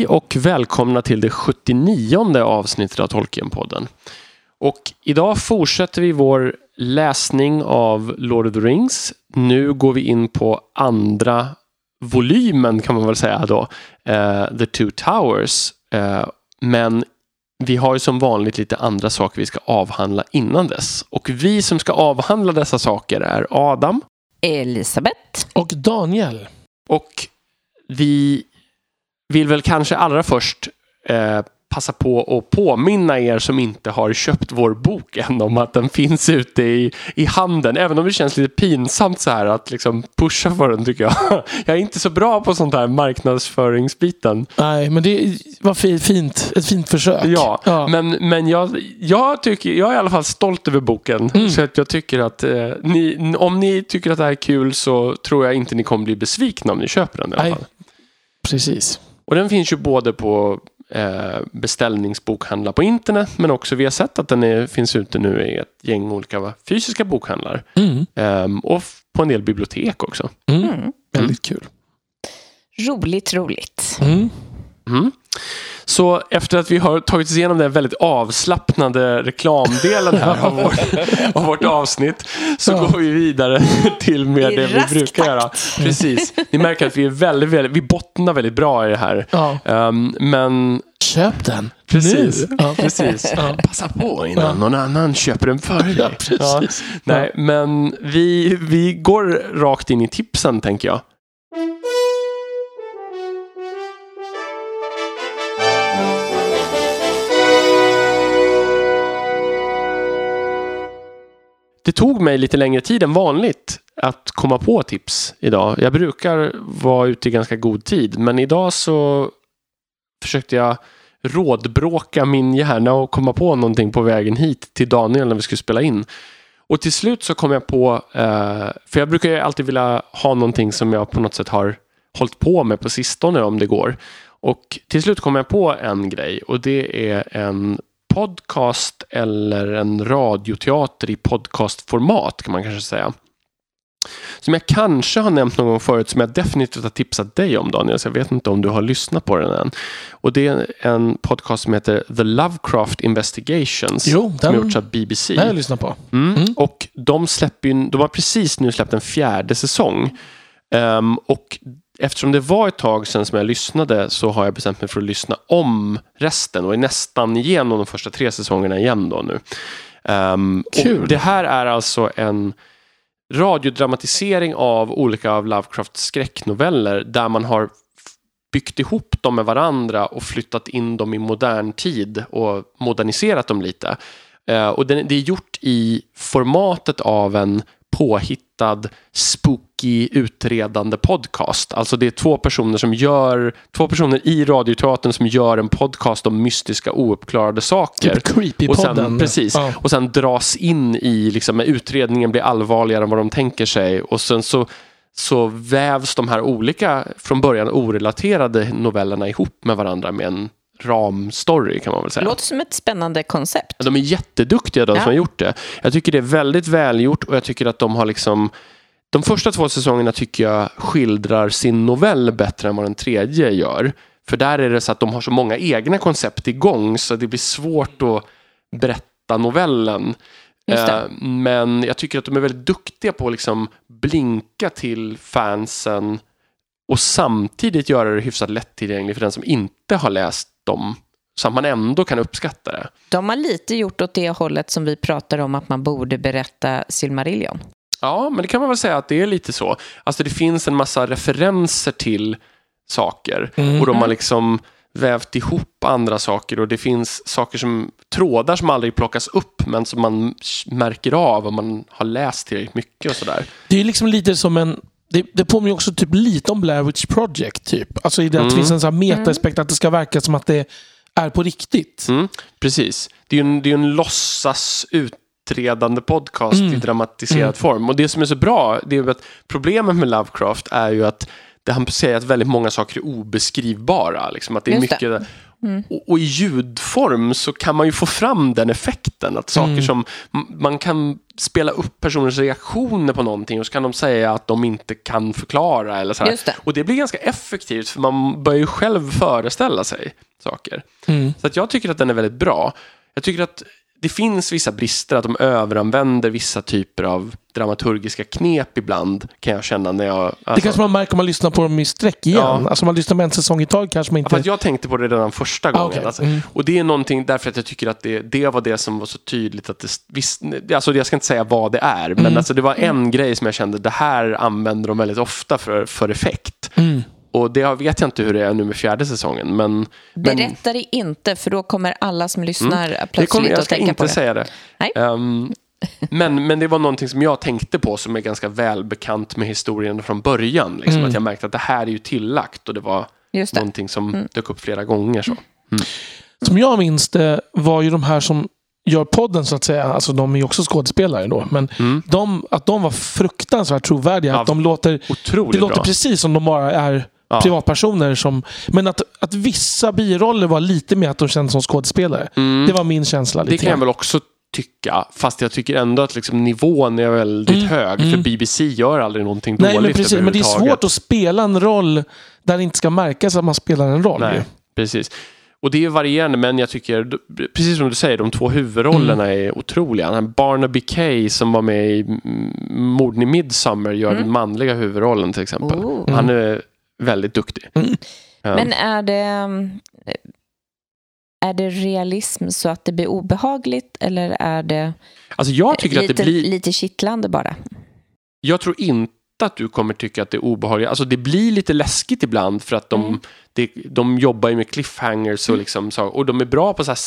Hej och välkomna till det 79:e avsnittet av Tolkienpodden. Och idag fortsätter vi vår läsning av Lord of the Rings. Nu går vi in på andra volymen kan man väl säga då. The Two Towers. Men vi har ju som vanligt lite andra saker vi ska avhandla innan dess. Och vi som ska avhandla dessa saker är Adam, Elisabet och Daniel. Och vi vill väl kanske allra först passa på att påminna er som inte har köpt vår bok än om att den finns ute i handen. Även om det känns lite pinsamt så här att liksom pusha för den tycker jag. Jag är inte så bra på sånt här marknadsföringsbiten. Nej, men det var ett fint försök. Ja, ja. Men jag är i alla fall stolt över boken. Mm. Så att jag tycker att om ni tycker att det här är kul så tror jag inte ni kommer bli besvikna om ni köper den i alla fall. Precis. Och den finns ju både på beställningsbokhandlar på internet, men också vi har sett att den finns ute nu i ett gäng olika fysiska bokhandlar. Mm. Och på en del bibliotek också. Mm. Mm. Väldigt kul. Roligt. Mm. Mm. Så efter att vi har tagit igenom den väldigt avslappnade reklamdelen här av vårt avsnitt så går vi vidare till mer det vi brukar göra. Precis. Ni märker att vi är väldigt, vi bottnar väldigt bra i det här. Ja. Men köp den. Precis. Ja, precis. Ja. Passa på innan någon annan köper den för dig. Ja, precis. Ja. Nej, men vi går rakt in i tipsen tänker jag. Det tog mig lite längre tid än vanligt att komma på tips idag. Jag brukar vara ute i ganska god tid. Men idag så försökte jag rådbråka min hjärna och komma på någonting på vägen hit till Daniel när vi skulle spela in. Och till slut så kom jag på... För jag brukar ju alltid vilja ha någonting som jag på något sätt har hållit på med på sistone om det går. Och till slut kom jag på en grej och det är en... podcast eller en radioteater i podcastformat kan man kanske säga. Som jag kanske har nämnt någon gång förut som jag definitivt har tipsat dig om Daniel. Så jag vet inte om du har lyssnat på den än. Och det är en podcast som heter The Lovecraft Investigations. Jo, som är gjorts av BBC. Den har jag lyssnat på. Mm. Och de har precis nu släppt en 4:e säsong. Och eftersom det var ett tag sedan som jag lyssnade så har jag bestämt mig för att lyssna om resten och är nästan igenom de första 3 säsongerna igen då nu. Kul. Och det här är alltså en radiodramatisering av olika av Lovecrafts skräcknoveller där man har byggt ihop dem med varandra och flyttat in dem i modern tid och moderniserat dem lite. Och det är gjort i formatet av en påhittad, spooky, utredande podcast. Alltså det är 2 personer i radioteatern som gör en podcast om mystiska, ouppklarade saker. Typ creepy-podden. Precis. Ja. Och sen dras in i, liksom, utredningen blir allvarligare än vad de tänker sig. Och sen så vävs de här olika, från början orelaterade novellerna ihop med varandra med en ramstory kan man väl säga. Låter som ett spännande koncept. De är jätteduktiga de som har gjort det. Jag tycker det är väldigt välgjort och jag tycker att de har liksom... De första 2 säsongerna tycker jag skildrar sin novell bättre än vad den 3:e gör. För där är det så att de har så många egna koncept igång så det blir svårt att berätta novellen. Men jag tycker att de är väldigt duktiga på att liksom blinka till fansen och samtidigt göra det hyfsat lättillgängligt för den som inte har läst dem. Så att man ändå kan uppskatta det. De har lite gjort åt det hållet som vi pratar om att man borde berätta Silmarillion. Ja, men det kan man väl säga att det är lite så. Alltså det finns en massa referenser till saker. Mm. Och de har liksom vävt ihop andra saker. Och det finns saker som trådar som aldrig plockas upp men som man märker av om man har läst tillräckligt mycket och sådär. Det är liksom lite som en... Det påminner också typ lite om Blair Witch Project typ. Alltså i det att det finns en sån här meta-aspekt att det ska verka som att det är på riktigt. Mm. Precis. Det är en låtsas utredande podcast i dramatiserad form. Och det som är så bra, det är att problemet med Lovecraft är ju att han säger att väldigt många saker är obeskrivbara. Liksom att det är mycket... Mm. Och i ljudform så kan man ju få fram den effekten. Att saker som... Man kan spela upp personers reaktioner på någonting och så kan de säga att de inte kan förklara. Eller så här. Just det. Och det blir ganska effektivt för man börjar ju själv föreställa sig saker. Mm. Så att jag tycker att den är väldigt bra. Jag tycker att det finns vissa brister, att de överanvänder vissa typer av dramaturgiska knep ibland, kan jag känna när jag... Alltså... Det kanske man märker om man lyssnar på dem i sträck igen. Ja. Alltså om man lyssnar med en säsong i tag kanske man inte... För att jag tänkte på det redan första gången. Okay. Alltså. Mm. Och det är någonting därför att jag tycker att det var det som var så tydligt att det... Visst, alltså jag ska inte säga vad det är, men alltså det var en grej som jag kände, det här använder de väldigt ofta för effekt. Mm. Och det vet jag inte hur det är nu med fjärde säsongen. Men... Berätta det inte, för då kommer alla som lyssnar plötsligt att tänka på det. Jag ska inte säga det. Men det var någonting som jag tänkte på som är ganska välbekant med historien från början. Liksom, att jag märkte att det här är ju tillagt och det var någonting som dök upp flera gånger. Så. Mm. Som jag minns det var ju de här som gör podden så att säga, alltså de är ju också skådespelare då, men att de var fruktansvärt trovärdiga. Ja, att de låter precis som de bara är... Ja. Privatpersoner som... Men att vissa biroller var lite mer att de kändes som skådespelare. Mm. Det var min känsla. Det kan jag väl också tycka. Fast jag tycker ändå att liksom nivån är väldigt hög. För BBC gör aldrig någonting dåligt. Men precis, men det är svårt att spela en roll där det inte ska märkas att man spelar en roll. Nej, precis. Och det är varierande, men jag tycker, precis som du säger, de två huvudrollerna är otroliga. Den Barnaby Kay som var med i Morden i Midsommar gör den manliga huvudrollen till exempel. Oh. Han är väldigt duktig. Mm. Men är det realism så att det blir obehagligt, eller är det, alltså jag tycker lite, att det blir lite kittlande bara? Jag tror inte att du kommer tycka att det är obehagligt. Alltså det blir lite läskigt ibland för att de jobbar ju med cliffhangers och liksom så, och de är bra på så här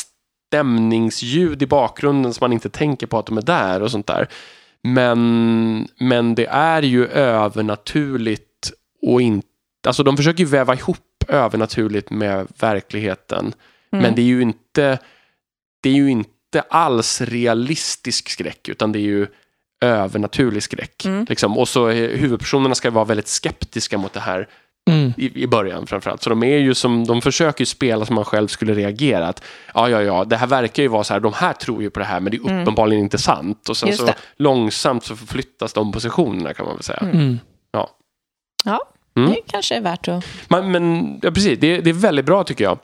stämningsljud i bakgrunden som man inte tänker på att de är där och sånt där. Men det är ju övernaturligt och inte. Alltså de försöker ju väva ihop övernaturligt med verkligheten. Men det är ju inte alls realistisk skräck, utan det är ju övernaturlig skräck. Liksom. Och så huvudpersonerna ska vara väldigt skeptiska mot det här i början framförallt. Så de är ju som, de försöker ju spela som man själv skulle reagera. Att, ja, det här verkar ju vara så här, de här tror ju på det här, men det är uppenbarligen inte sant. Och sen just så det. Långsamt så förflyttas de positionerna, kan man väl säga. Mm. Ja. Det kanske är värt att... Men precis, det är väldigt bra tycker jag.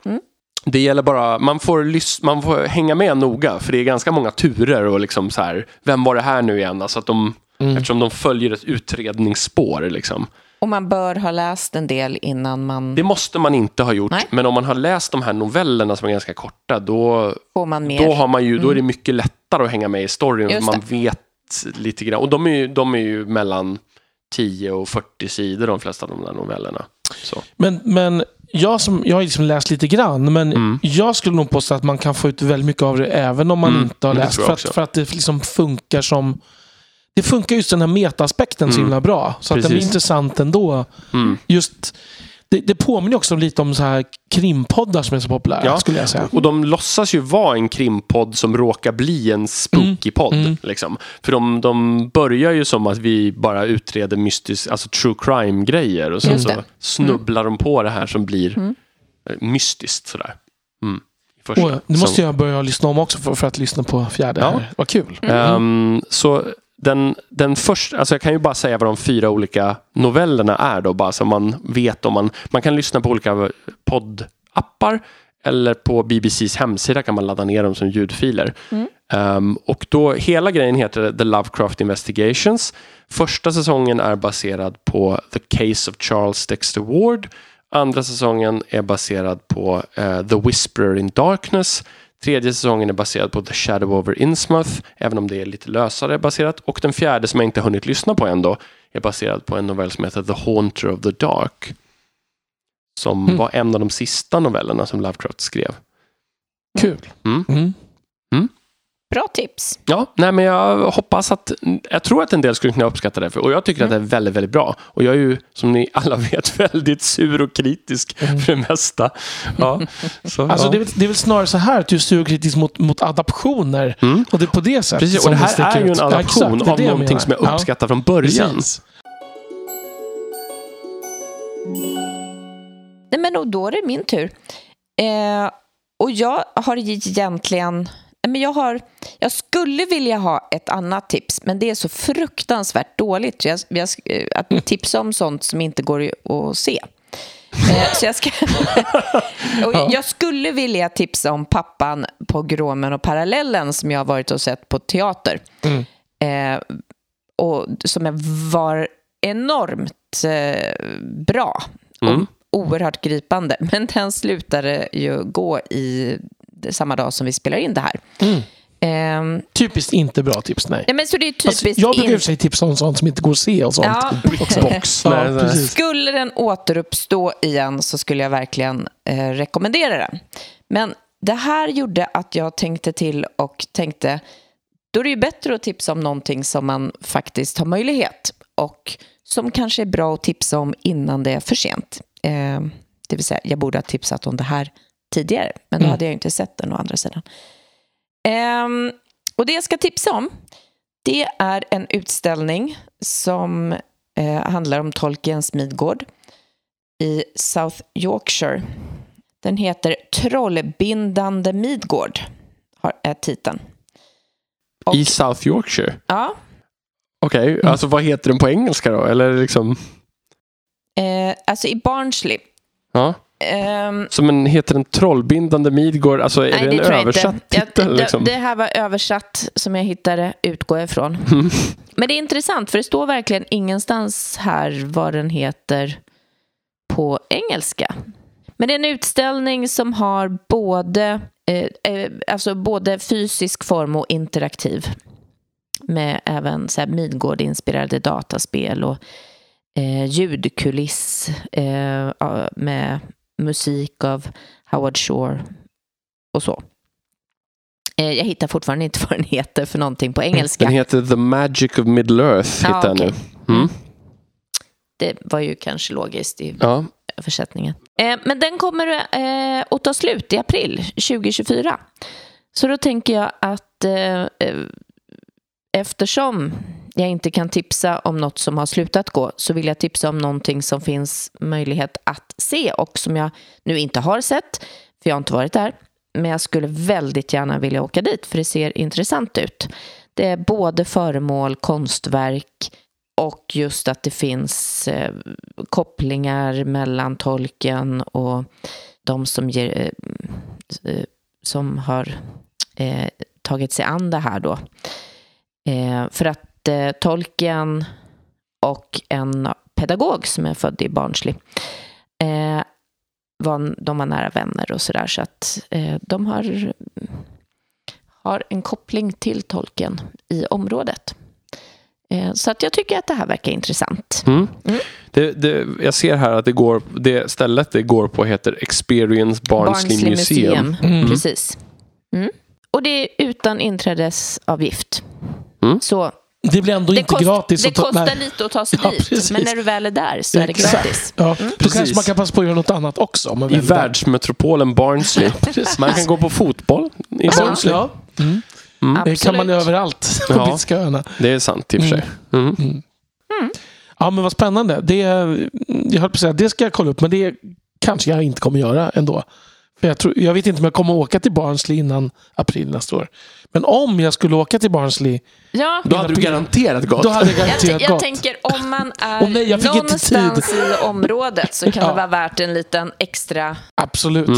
Det gäller bara, man får hänga med noga, för det är ganska många turer och liksom så här, vem var det här nu igen? Alltså att de, eftersom de följer ett utredningsspår liksom. Och man bör ha läst en del innan man... Det måste man inte ha gjort. Nej. Men om man har läst de här novellerna som är ganska korta, då får man mer. Då har man ju, då är det mycket lättare att hänga med i storyn, för man vet lite grann. Och de är ju mellan 10 och 40 sidor de flesta av de där novellerna. Så. Men jag har liksom läst lite grann, men jag skulle nog påstå att man kan få ut väldigt mycket av det även om man inte har läst, för att det liksom funkar som... Det funkar just den här metaaspekten så himla bra, så att den är intressant ändå. Just... Det påminner också lite om så här krimpoddar som är så populära, skulle jag säga. Och de låtsas ju vara en krimpodd som råkar bli en spooky podd. Liksom. För de börjar ju som att vi bara utreder mystiska, alltså true crime-grejer. Och sen så snubblar de på det här som blir mystiskt. Sådär. Nu måste jag börja lyssna om också för att lyssna på fjärde. Ja. Vad kul. Så... Den första, alltså jag kan ju bara säga vad de 4 olika novellerna är då, bara så man vet om man kan lyssna på olika poddappar, eller på BBC:s hemsida kan man ladda ner dem som ljudfiler. Och då hela grejen heter The Lovecraft Investigations. Första säsongen är baserad på The Case of Charles Dexter Ward. Andra säsongen är baserad på The Whisperer in Darkness. Tredje säsongen är baserad på The Shadow Over Innsmouth, även om det är lite lösare baserat. Och den fjärde, som jag inte hunnit lyssna på ändå, är baserad på en novell som heter The Haunter of the Dark. Som var en av de sista novellerna som Lovecraft skrev. Kul. Bra tips. Ja, nej, men jag hoppas att... Jag tror att en del skulle kunna uppskatta det. Och jag tycker att det är väldigt, väldigt bra. Och jag är ju, som ni alla vet, väldigt sur och kritisk för det mesta. Ja, så, alltså det är väl snarare så här att du är sur och kritisk mot adaptioner. Och det är på det sättet. Precis, och det här är ju en adaption av någonting som jag uppskattar från början. Precis. Nej, men då är det min tur. Och jag har egentligen... Men jag skulle vilja ha ett annat tips, men det är så fruktansvärt dåligt att tipsa om sånt som inte går att se. Så jag skulle vilja tipsa om Pappan på Gråmen och Parallellen, som jag har varit och sett på teater. Och som var enormt bra och oerhört gripande. Men den slutade ju gå i samma dag som vi spelar in det här. Typiskt inte bra tips, nej. Ja, men så det är typiskt jag brukar sig tipsa om sånt som inte går att se och sånt. Nej. Skulle den återuppstå igen så skulle jag verkligen rekommendera den. Men det här gjorde att jag tänkte till och tänkte, då är det ju bättre att tipsa om någonting som man faktiskt har möjlighet och som kanske är bra att tipsa om innan det är för sent. Det vill säga, jag borde ha tipsat om det här tidigare, men då hade jag inte sett den å andra sidan. Och det jag ska tipsa om, det är en utställning som handlar om Tolkiens Midgård i South Yorkshire. Den heter Trollbindande Midgård, är titeln. Och, i South Yorkshire? Ja. Okej, alltså vad heter den på engelska då? Eller liksom... alltså i Barnsley. Ja. Så men heter den Trollbindande Midgård? Alltså är det en översatt titel? Liksom? Det här var översatt som jag hittade, utgår ifrån. Men det är intressant, för det står verkligen ingenstans här vad den heter på engelska. Men det är en utställning som har både, alltså både fysisk form och interaktiv. Med även så här Midgård-inspirerade dataspel och ljudkuliss med musik av Howard Shore och så. Jag hittar fortfarande inte vad den heter för någonting på engelska. Den heter The Magic of Middle-earth, hittar jag nu. Det var ju kanske logiskt i översättningen. Men den kommer att ta slut i april 2024. Så då tänker jag att eftersom jag inte kan tipsa om något som har slutat gå, så vill jag tipsa om någonting som finns möjlighet att se och som jag nu inte har sett, för jag har inte varit där. Men jag skulle väldigt gärna vilja åka dit, för det ser intressant ut. Det är både föremål, konstverk och just att det finns kopplingar mellan Tolkien och de som som har tagit sig an det här då. För att Tolkien och en pedagog som är född i Barnsley de var nära vänner och sådär, så att de har en koppling till Tolkien i området, så att jag tycker att det här verkar intressant. Jag ser här att det stället det går på heter Experience Barnsley Museum. Precis. Och det är utan inträdesavgift. Så det blir ändå inte gratis. Det kostar lite att ta sig dit, men när du väl är där så är det gratis. Då kanske man kan passa på att göra något annat också. Man I världsmetropolen Barnsley. Man kan gå på fotboll i Barnsley. Det kan man överallt på Brittiska öarna. Det är sant i och för sig. Ja, men vad spännande. Jag höll på att säga, det ska jag kolla upp, men det kanske jag inte kommer göra ändå. Jag vet inte om jag kommer åka till Barnsley innan april nästa år. Men om jag skulle åka till Barnsley... Ja. Då hade du garanterat gått. Jag tänker, om man är någonstans i området så kan det vara värt en liten extra... Absolut.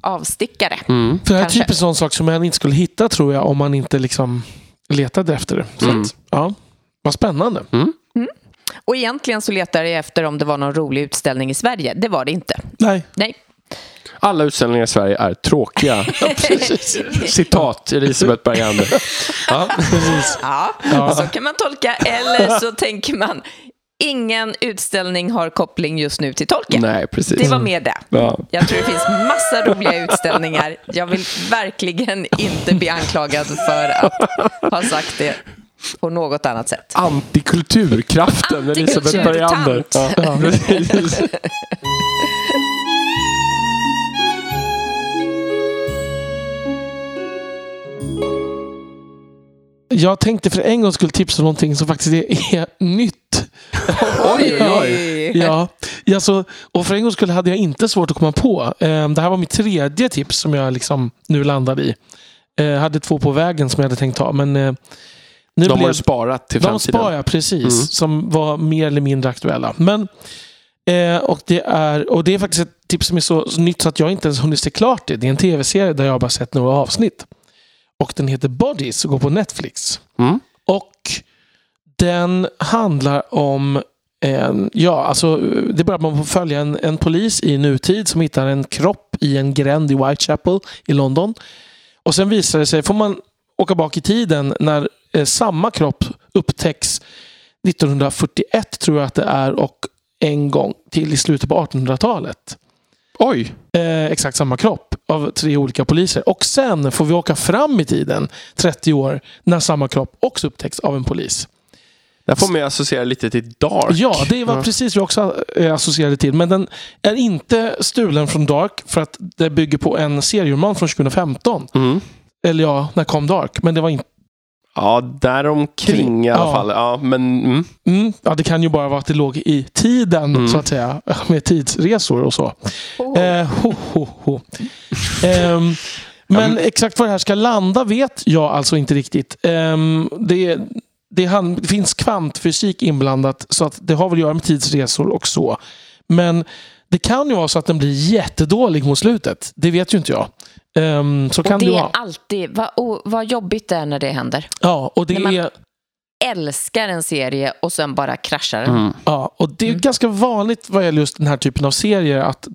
Avstickare. För det här är typ en sån sak som man inte skulle hitta, tror jag, om man inte liksom letade efter det. Så att, vad spännande. Och egentligen så letade jag efter om det var någon rolig utställning i Sverige. Det var det inte. Nej. Alla utställningar i Sverige är tråkiga. Citat Elisabet Bergander. Så kan man tolka, eller så tänker man, ingen utställning har koppling just nu till Tolkien. Nej, precis. Det var med det. Jag tror det finns massa roliga utställningar. Jag vill verkligen inte bli anklagad för att ha sagt det på något annat sätt. Antikulturkraften Elisabet Bergander. Precis. Jag tänkte för en gång skulle tipsa om någonting som faktiskt är nytt. Oj. Ja, alltså, och för en gång skulle hade jag inte svårt att komma på. Det här var mitt tredje tips som jag liksom nu landade i. Jag hade två på vägen som jag hade tänkt ta, men nu de har sparat till framtiden. De sparar jag, precis, som var mer eller mindre aktuella. Men och det är faktiskt ett tips som är så nytt så att jag inte ens hunnit se klart det. Det är en tv-serie där jag bara sett några avsnitt. Och den heter Bodies och går på Netflix. Mm. Och den handlar om det börjar man följa en polis i nutid som hittar en kropp i en gränd i Whitechapel i London. Och sen visar det sig, får man åka bak i tiden när samma kropp upptäcks 1941 tror jag att det är, och en gång till i slutet på 1800-talet. Oj! Exakt samma kropp av tre olika poliser. Och sen får vi åka fram i tiden 30 år när samma kropp också upptäcks av en polis. Där får man associera lite till Dark. Ja, det var precis vi också associerade till. Men den är inte stulen från Dark för att det bygger på en serieroman från 2015. Mm. Eller ja, när kom Dark. Men det var inte... Ja, däromkring i alla fall. Ja, men... Ja, det kan ju bara vara att det låg i tiden, så att säga. Med tidsresor och så. Men exakt var det här ska landa vet jag alltså inte riktigt. Det finns kvantfysik inblandat, så att det har väl att göra med tidsresor och så. Men det kan ju vara så att den blir jättedålig mot slutet. Det vet ju inte jag. Så kan det är alltid vad jobbigt det är när det händer. Ja, och det när man älskar en serie och sen bara kraschar den. Mm. Ja, och det är ganska vanligt vad gäller just den här typen av serier att,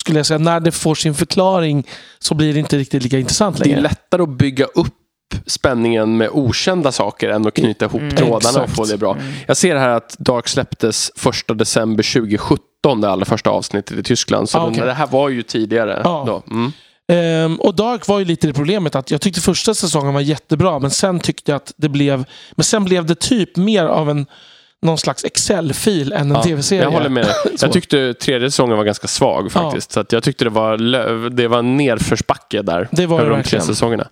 skulle jag säga, när det får sin förklaring så blir det inte riktigt lika intressant längre. Det är lättare att bygga upp spänningen med okända saker än att knyta ihop trådarna och få det bra. Jag ser här att Dark släpptes 1 december 2017, det allra första avsnittet i Tyskland, så det här var ju tidigare då. Mm. Och Dark var ju lite det problemet att jag tyckte första säsongen var jättebra, men sen tyckte jag att det blev typ mer av någon slags Excel-fil än en tv-serie. Jag håller med. Jag tyckte tredje säsongen var ganska svag faktiskt. Så att jag tyckte det var nerförsbacke där. Det var över de tre säsongerna.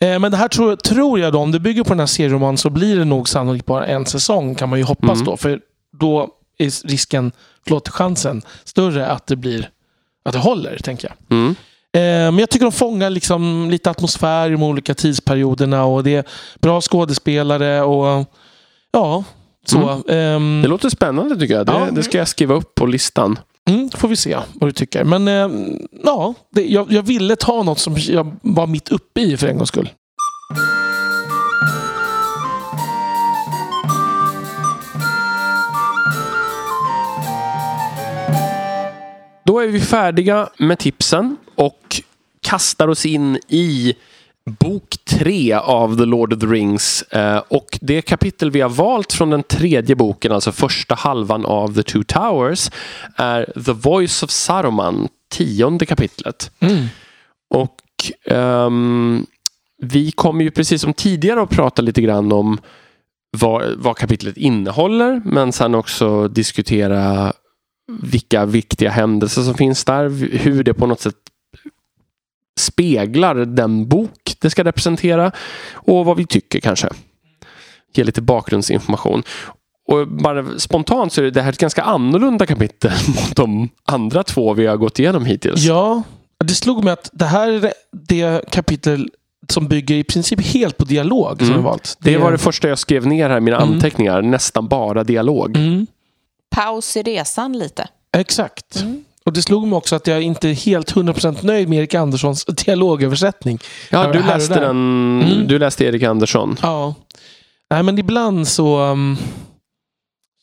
Men det här tror jag då, om det bygger på den här serieroman så blir det nog sannolikt bara en säsong, kan man ju hoppas då. För då är chansen större att det blir, att det håller, tänker jag. Mm. Men jag tycker de fångar liksom lite atmosfär i de olika tidsperioderna och det är bra skådespelare och så. Det låter spännande tycker jag. Det ska jag skriva upp på listan. Får vi se vad du tycker. Men jag ville ta något som jag var mitt uppe i för en gångs skull. Då är vi färdiga med tipsen och kastar oss in i bok 3 av The Lord of the Rings. Och det kapitel vi har valt från den tredje boken, alltså första halvan av The Two Towers, är The Voice of Saruman, 10:e kapitlet. Och vi kommer ju precis som tidigare att prata lite grann om vad kapitlet innehåller, men sen också diskutera vilka viktiga händelser som finns där, hur det på något sätt speglar den bok det ska representera och vad vi tycker kanske. Ge lite bakgrundsinformation. Och bara spontant så är det här ett ganska annorlunda kapitel mot de andra två vi har gått igenom hittills. Ja, det slog mig att det här är det kapitel som bygger i princip helt på dialog som jag valt. Det var det första jag skrev ner här i mina anteckningar, nästan bara dialog. Paus i resan lite. Exakt. Och det slog mig också att jag inte är helt 100% nöjd med Erik Anderssons dialogöversättning. Ja, du läste den. Du läste Erik Andersson. Ja. Nej, men ibland så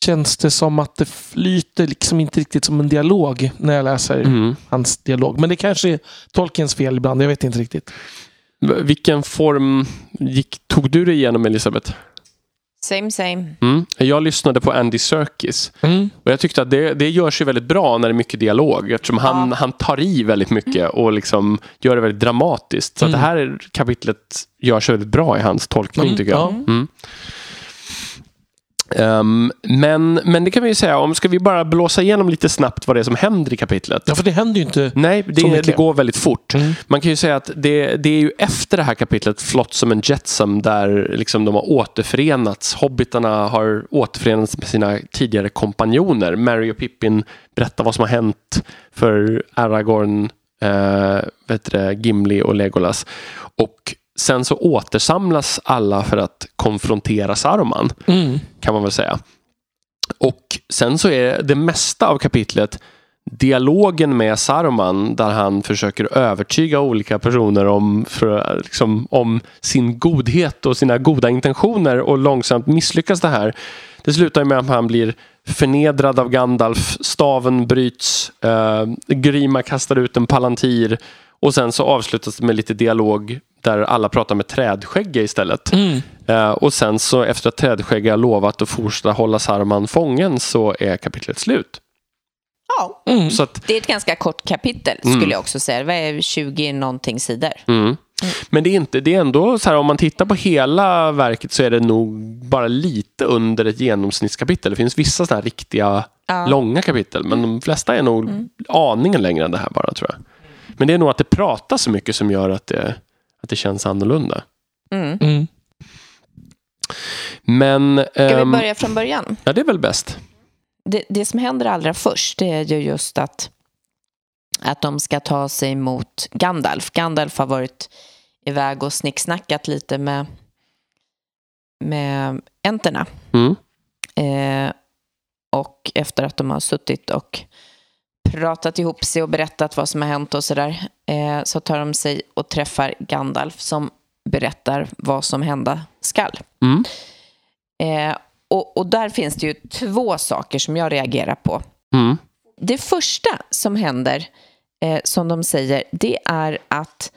känns det som att det flyter liksom inte riktigt som en dialog när jag läser hans dialog. Men det kanske är Tolkiens fel ibland, jag vet inte riktigt. Vilken form tog du dig igenom, Elisabeth? Same. Jag lyssnade på Andy Serkis och jag tyckte att det görs ju väldigt bra när det är mycket dialog, eftersom han tar i väldigt mycket och liksom gör det väldigt dramatiskt. Så att det här kapitlet görs väldigt bra i hans tolkning tycker jag. Men det kan vi ju säga, om ska vi bara blåsa igenom lite snabbt vad det är som händer i kapitlet. Ja, för det händer ju inte. Nej, det går väldigt fort. Mm. Man kan ju säga att det är ju efter det här kapitlet Flotsam and Jetsam, där liksom de har återförenats. Hobbitarna har återförenats med sina tidigare kompanjoner. Merry och Pippin berättar vad som har hänt för Aragorn, Gimli och Legolas. Och sen så återsamlas alla för att konfrontera Saruman, kan man väl säga. Och sen så är det mesta av kapitlet dialogen med Saruman, där han försöker övertyga olika personer om sin godhet och sina goda intentioner, och långsamt misslyckas det här. Det slutar med att han blir förnedrad av Gandalf, staven bryts, Grima kastar ut en palantir, och sen så avslutas det med lite dialog där alla pratar med trädskägge istället. Och sen så efter att trädskägge har lovat att fortsätta hålla Saruman fången, så är kapitlet slut. Ja, så att, det är ett ganska kort kapitel skulle jag också säga. Det är 20 någonting sidor. Men det är ändå så här, om man tittar på hela verket så är det nog bara lite under ett genomsnittskapitel. Det finns vissa sådana här riktiga långa kapitel, men de flesta är nog aningen längre än det här bara, tror jag. Men det är nog att det pratas så mycket som gör att det känns annorlunda. Men ska vi börja från början? Ja, det är väl bäst. Det som händer allra först, det är ju just att de ska ta sig mot Gandalf. Gandalf har varit iväg och snicksnackat lite med enterna. Och efter att de har suttit och pratat ihop sig och berättat vad som har hänt och sådär, så tar de sig och träffar Gandalf som berättar vad som hända skall. Och där finns det ju två saker som jag reagerar på. Det första som händer, som de säger, det är att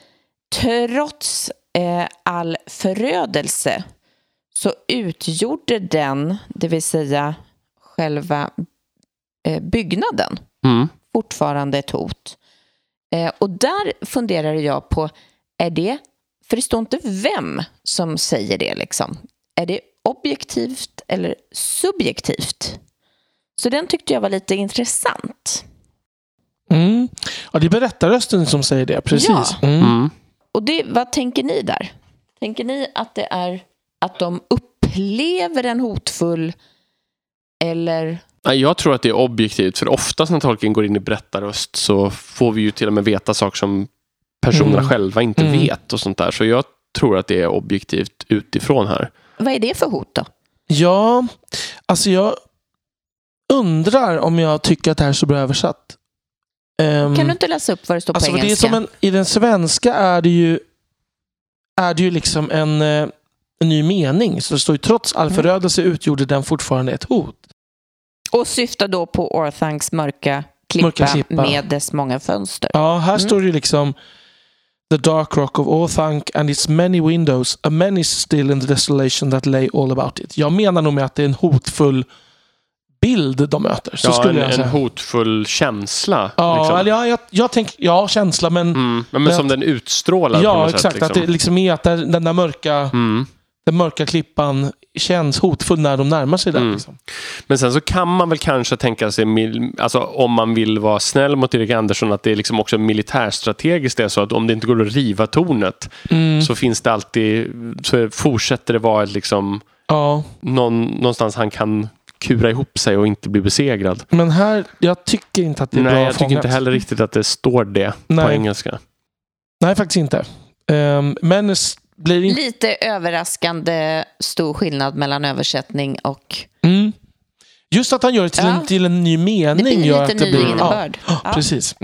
trots all förödelse så utgjorde den, det vill säga själva byggnaden, fortfarande ett hot. Och där funderar jag på, är det, för det står inte vem som säger det liksom, är det objektivt eller subjektivt? Så den tyckte jag var lite intressant. Ja, det är berättarrösten som säger det, precis. Ja. Och det, vad tänker ni där? Tänker ni att det är att de upplever en hotfull, eller? Jag tror att det är objektivt, för oftast när Tolkien går in i berättarröst så får vi ju till och med veta saker som personerna själva inte vet och sånt där. Så jag tror att det är objektivt utifrån här. Vad är det för hot då? Ja, alltså jag undrar om jag tycker att det här är så bra översatt. Kan du inte läsa upp vad det står på engelska? Det är som i den svenska är det ju liksom en ny mening. Så det står ju, trots all förödelse utgjorde den fortfarande ett hot. Och syftar då på Orthangs mörka klippa med dess många fönster. Ja, här står det ju liksom the dark rock of Orthanc and its many windows, a menace still in the desolation that lay all about it. Jag menar nog med att det är en hotfull bild de möter. Så en hotfull känsla. Ja, liksom. jag tänker, känsla, men som den utstrålar. Ja, exakt. Sätt, liksom. Att det liksom är att den där mörka, den mörka klippan känns hotfull när de närmar sig där. Liksom. Men sen så kan man väl kanske tänka sig, alltså om man vill vara snäll mot Erik Andersson, att det är liksom också militärstrategiskt, det är så att om det inte går att riva tornet så finns det alltid, så fortsätter det vara liksom någonstans han kan kura ihop sig och inte bli besegrad. Men här, jag tycker inte att det är bra. Nej, jag tycker inte heller riktigt att det står det på engelska. Nej, faktiskt inte. Men lite överraskande stor skillnad mellan översättning och just att han gör det till, till en ny mening. Det gör lite att det blir innebörd. Ja, precis.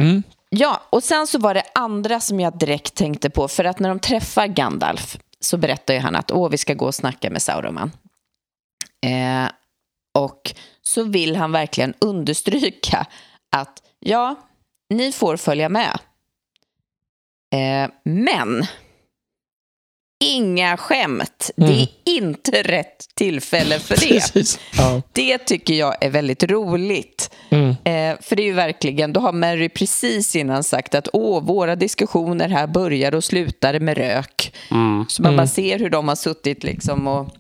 Ja, och sen så var det andra som jag direkt tänkte på, för att när de träffar Gandalf så berättar ju han att vi ska gå och snacka med Sauron. Och så vill han verkligen understryka att ni får följa med. Men inga skämt. Det är inte rätt tillfälle för det. Ja. Det tycker jag är väldigt roligt. För det är ju verkligen, då har Merry precis innan sagt att våra diskussioner här börjar och slutar med rök. Så man bara ser hur de har suttit liksom och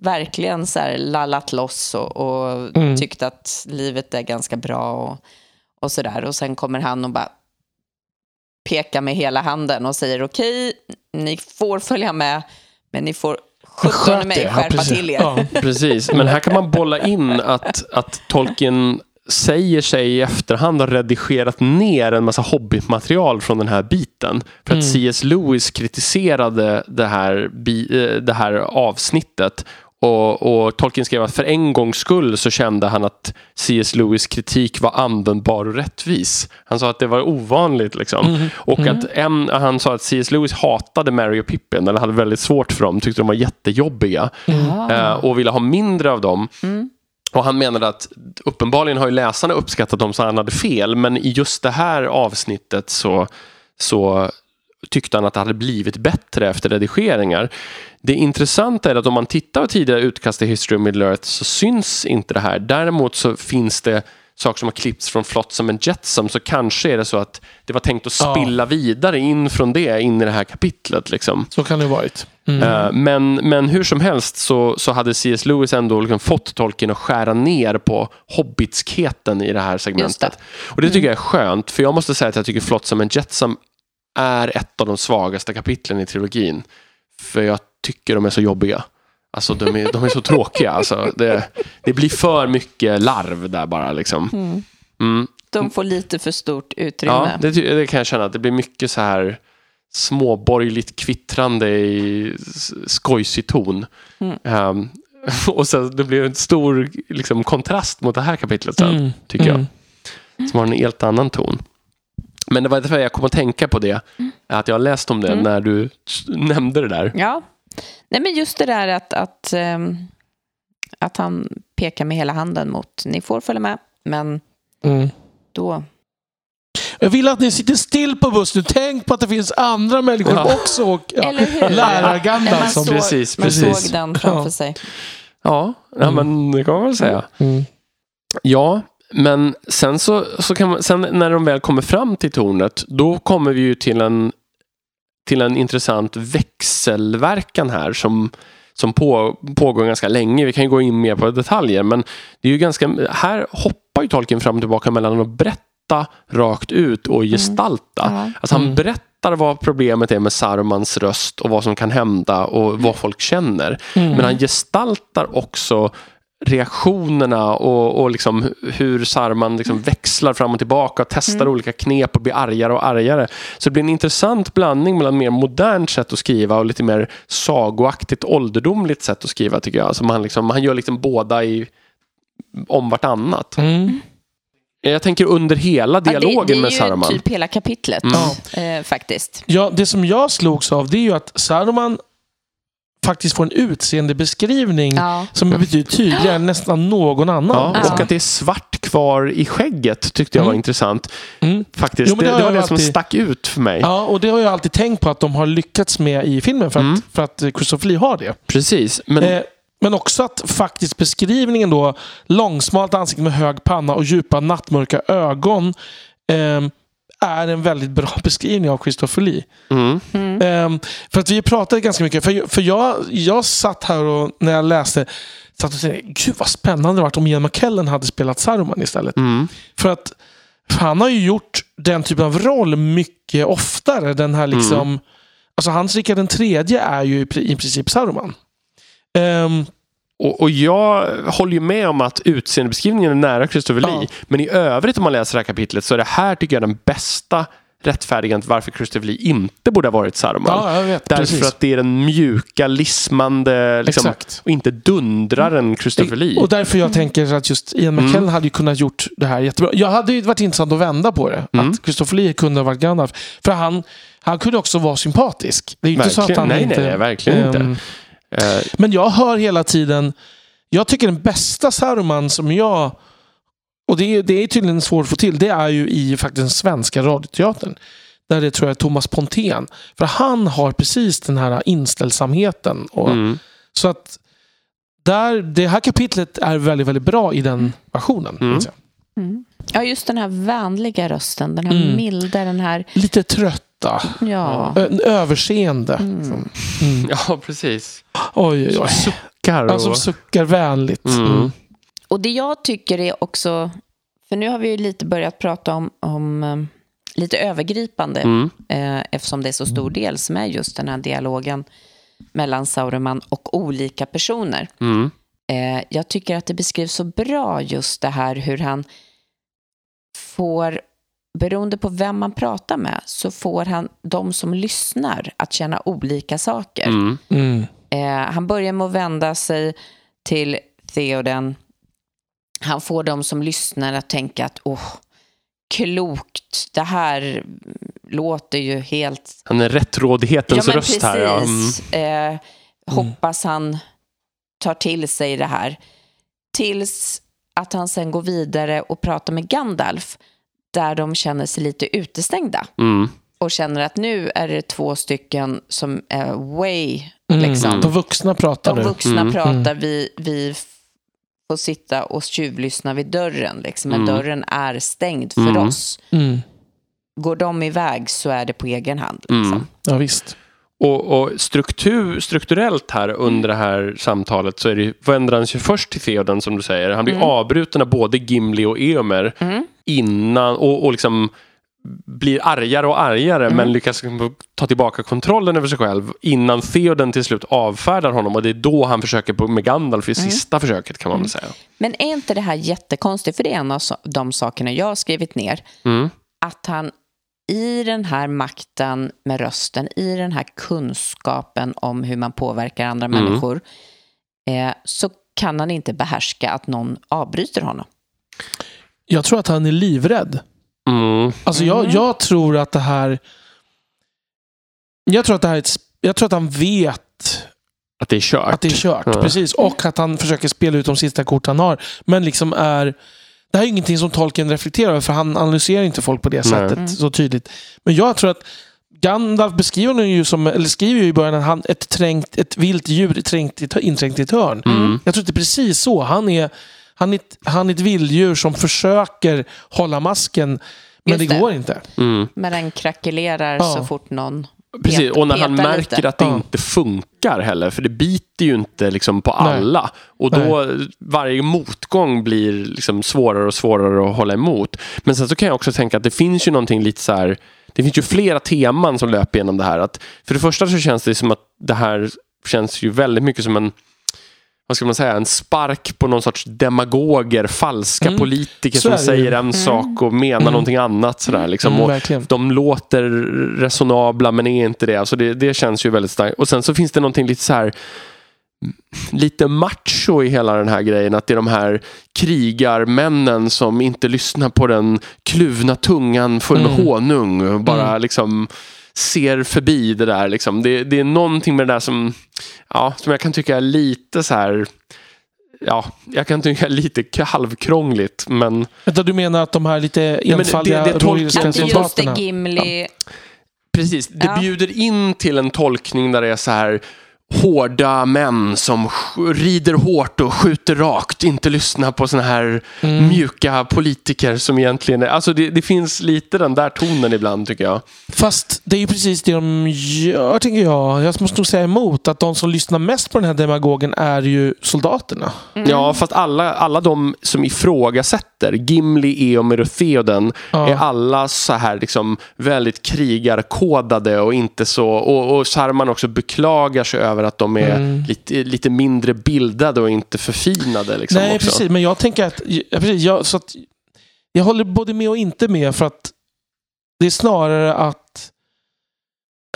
verkligen så här lallat loss och tyckt att livet är ganska bra och sådär. Och sen kommer han och bara pekar med hela handen och säger okej, ni får följa med, men ni får skärpa till er. Ja, precis. Men här kan man bolla in att Tolkien säger sig i efterhand har redigerat ner en massa hobbymaterial från den här biten. För att C.S. Lewis kritiserade det här avsnittet. Och Tolkien skrev att för en gångs skull så kände han att C.S. Lewis kritik var användbar och rättvis. Han sa att det var ovanligt liksom. Han sa att C.S. Lewis hatade Merry och Pippin, eller hade väldigt svårt för dem, tyckte de var jättejobbiga och ville ha mindre av dem. Och han menade att uppenbarligen har ju läsarna uppskattat dem så han hade fel, men i just det här avsnittet så tyckte han att det hade blivit bättre efter redigeringar. Det intressanta är att om man tittar på tidigare utkast i History of Middle Earth så syns inte det här. Däremot så finns det saker som har klippts från Flotsam and Jetsam, så kanske är det så att det var tänkt att spilla vidare in från det in i det här kapitlet liksom. Så kan det ha varit. Men hur som helst så hade C.S. Lewis ändå liksom fått Tolkien att skära ner på hobbitskheten i det här segmentet. Det. Och det tycker jag är skönt, för jag måste säga att jag tycker Flotsam and Jetsam är ett av de svagaste kapitlen i trilogin, för jag tycker de är så jobbiga. Alltså de är så tråkiga. Alltså, det blir för mycket larv där bara liksom. De får lite för stort utrymme. Ja, det kan jag känna. Det blir mycket så här småborgerligt kvittrande i skojsig ton. Och sen det blir en stor liksom, kontrast mot det här kapitlet sen, tycker jag. Som har en helt annan ton. Men det var därför jag kom att tänka på det. Att jag har läst om det när du nämnde det där. Ja. Nej, men just det där att han pekar med hela handen mot ni får följa med, men då... Jag vill att ni sitter still på bussen. Tänk på att det finns andra människor också och lärare Gandalf som precis. Såg den framför sig. Ja, men det kan man väl säga. Ja, men sen så kan man, sen när de väl kommer fram till tornet, då kommer vi ju till en intressant växelverkan här som pågår ganska länge. Vi kan ju gå in mer på detaljer, men det är ju ganska, här hoppar ju Tolkien fram och tillbaka mellan att berätta rakt ut och gestalta. Alltså han berättar vad problemet är med Sarumans röst och vad som kan hända och vad folk känner. Men han gestaltar också reaktionerna och liksom hur Saruman liksom växlar fram och tillbaka och testar olika knep och blir argare och argare. Så det blir en intressant blandning mellan mer modernt sätt att skriva och lite mer sagoaktigt, ålderdomligt sätt att skriva, tycker jag. Alltså han gör liksom båda om vartannat. Jag tänker under hela dialogen med Saruman. Det är ju typ hela kapitlet faktiskt. Ja, det som jag slogs av det är ju att Saruman faktiskt får en utseendebeskrivning som är betydligt tydligare än nästan någon annan. Ja, och att det är svart kvar i skägget tyckte jag var intressant. Faktiskt, jo, det var det som stack ut för mig. Ja, och det har jag alltid tänkt på att de har lyckats med i filmen för att Christopher Lee har det. Precis, men också att faktiskt beskrivningen då, långsmalt ansikte med hög panna och djupa nattmörka ögon är en väldigt bra beskrivning av Christopher Lee. För att vi pratade ganska mycket. För jag satt här och när jag läste satt och tänkte, gud vad spännande det var om Ian McKellen hade spelat Saruman istället. För han har ju gjort den typen av roll mycket oftare. Den här liksom alltså hans Rikard den tredje är ju i princip Saruman. Och jag håller ju med om att utseendebeskrivningen är nära Christopher Lee. Men i övrigt om man läser det här kapitlet så är det här tycker jag den bästa rättfärdigandet varför Christopher Lee inte borde ha varit Saruman. Ja, jag vet. Därför att det är den mjuka, lismande liksom, och inte dundraren Christopher Lee. Och därför jag tänker att just Ian McKellen hade ju kunnat gjort det här jättebra. Jag hade ju varit intressant att vända på det. Att Christopher Lee kunde ha varit Gandalf. För han kunde också vara sympatisk. Det är ju inte så att han nej, verkligen inte. Men jag hör hela tiden, jag tycker den bästa Saruman som jag, och det är tydligen svårt att få till, det är ju i faktiskt den svenska radioteatern där det tror jag är Thomas Pontén, för han har precis den här inställsamheten och, så att där, det här kapitlet är väldigt, väldigt bra i den versionen. Ja, just den här vänliga rösten, den här milda, den här lite trött Ja. Överseende. Mm. Mm. Ja, precis. Oj. Suckar. Och... Alltså suckar vänligt. Mm. Mm. Och det jag tycker är också... För nu har vi ju lite börjat prata om lite övergripande. Mm. Eftersom det är så stor del som är just den här dialogen mellan Sauron och olika personer. Mm. Jag tycker att det beskrivs så bra just det här hur han får... Beroende på vem man pratar med så får han de som lyssnar att känna olika saker. Mm. Mm. Han börjar med att vända sig till Theoden. Han får de som lyssnar att tänka att klokt, det här låter ju helt... Han är rättrådighetens röst här. Ja, men precis. Hoppas han tar till sig det här. Tills att han sen går vidare och pratar med Gandalf. Där de känner sig lite utestängda. Mm. Och känner att nu är det två stycken som är way... Liksom. De vuxna pratar nu. De vuxna pratar. Vi får sitta och tjuvlyssna vid dörren. Liksom. Men dörren är stängd för oss. Mm. Går de iväg så är det på egen hand. Liksom. Mm. Ja, visst. Och strukturellt här under det här samtalet så är det, vänder han sig först till Theoden som du säger. Han blir avbruten av både Gimli och Eomer innan och liksom blir argare och argare men lyckas ta tillbaka kontrollen över sig själv innan Theoden till slut avfärdar honom, och det är då han försöker med Gandalf i sista försöket kan man väl säga. Men är inte det här jättekonstigt? För det är en av de sakerna jag har skrivit ner. Att han i den här makten med rösten, i den här kunskapen om hur man påverkar andra människor så kan han inte behärska att någon avbryter honom. Jag tror att han är livrädd. Alltså jag tror att det här... Jag tror att han vet... Att det är kört. Att det är kört, precis. Och att han försöker spela ut de sista kort han har. Men liksom är... Det här är ingenting som Tolkien reflekterar över, för han analyserar inte folk på det sättet så tydligt. Men jag tror att Gandalf skriver ju i början att han ett vilt djur inträngt i ett hörn. Jag tror att det är precis så. Han är ett vilddjur som försöker hålla masken, men det går inte. Men den krackelerar så fort någon... Precis, och när han märker lite. Att det inte funkar heller, för det biter ju inte liksom på alla, och då varje motgång blir liksom svårare och svårare att hålla emot. Men sen så kan jag också tänka att det finns ju någonting lite så här, det finns ju flera teman som löper genom det här, att för det första så känns det som att det här känns ju väldigt mycket som en, vad ska man säga, en spark på någon sorts demagoger, falska politiker som säger en sak och menar någonting annat sådär, liksom. Och de låter resonabla men är inte det, alltså det känns ju väldigt starkt. Och sen så finns det någonting lite så här, lite macho i hela den här grejen, att det är de här krigarmännen som inte lyssnar på den kluvna tungan för en honung, bara liksom ser förbi det där liksom. Det är någonting med det där som jag kan tycka är lite så här, jag kan tycka är lite halvkrångligt, men... Du menar att de här lite enfaldiga... Det tolkar som just det Gimli... Precis, det bjuder in till en tolkning där det är så här hårda män som rider hårt och skjuter rakt, inte lyssna på såna här mjuka politiker som egentligen är... Alltså det finns lite den där tonen ibland tycker jag. Fast det är ju precis det de gör tänker jag. Jag måste nog säga emot att de som lyssnar mest på den här demagogen är ju soldaterna. Ja, fast alla de som ifrågasätter, Gimli, Eomer och Theoden är alla så här liksom väldigt krigarkodade och inte så... Och Saruman också beklagar sig över att de är lite mindre bildade och inte förfinade liksom. Nej, också. Precis, men jag tänker att jag håller både med och inte med, för att det är snarare att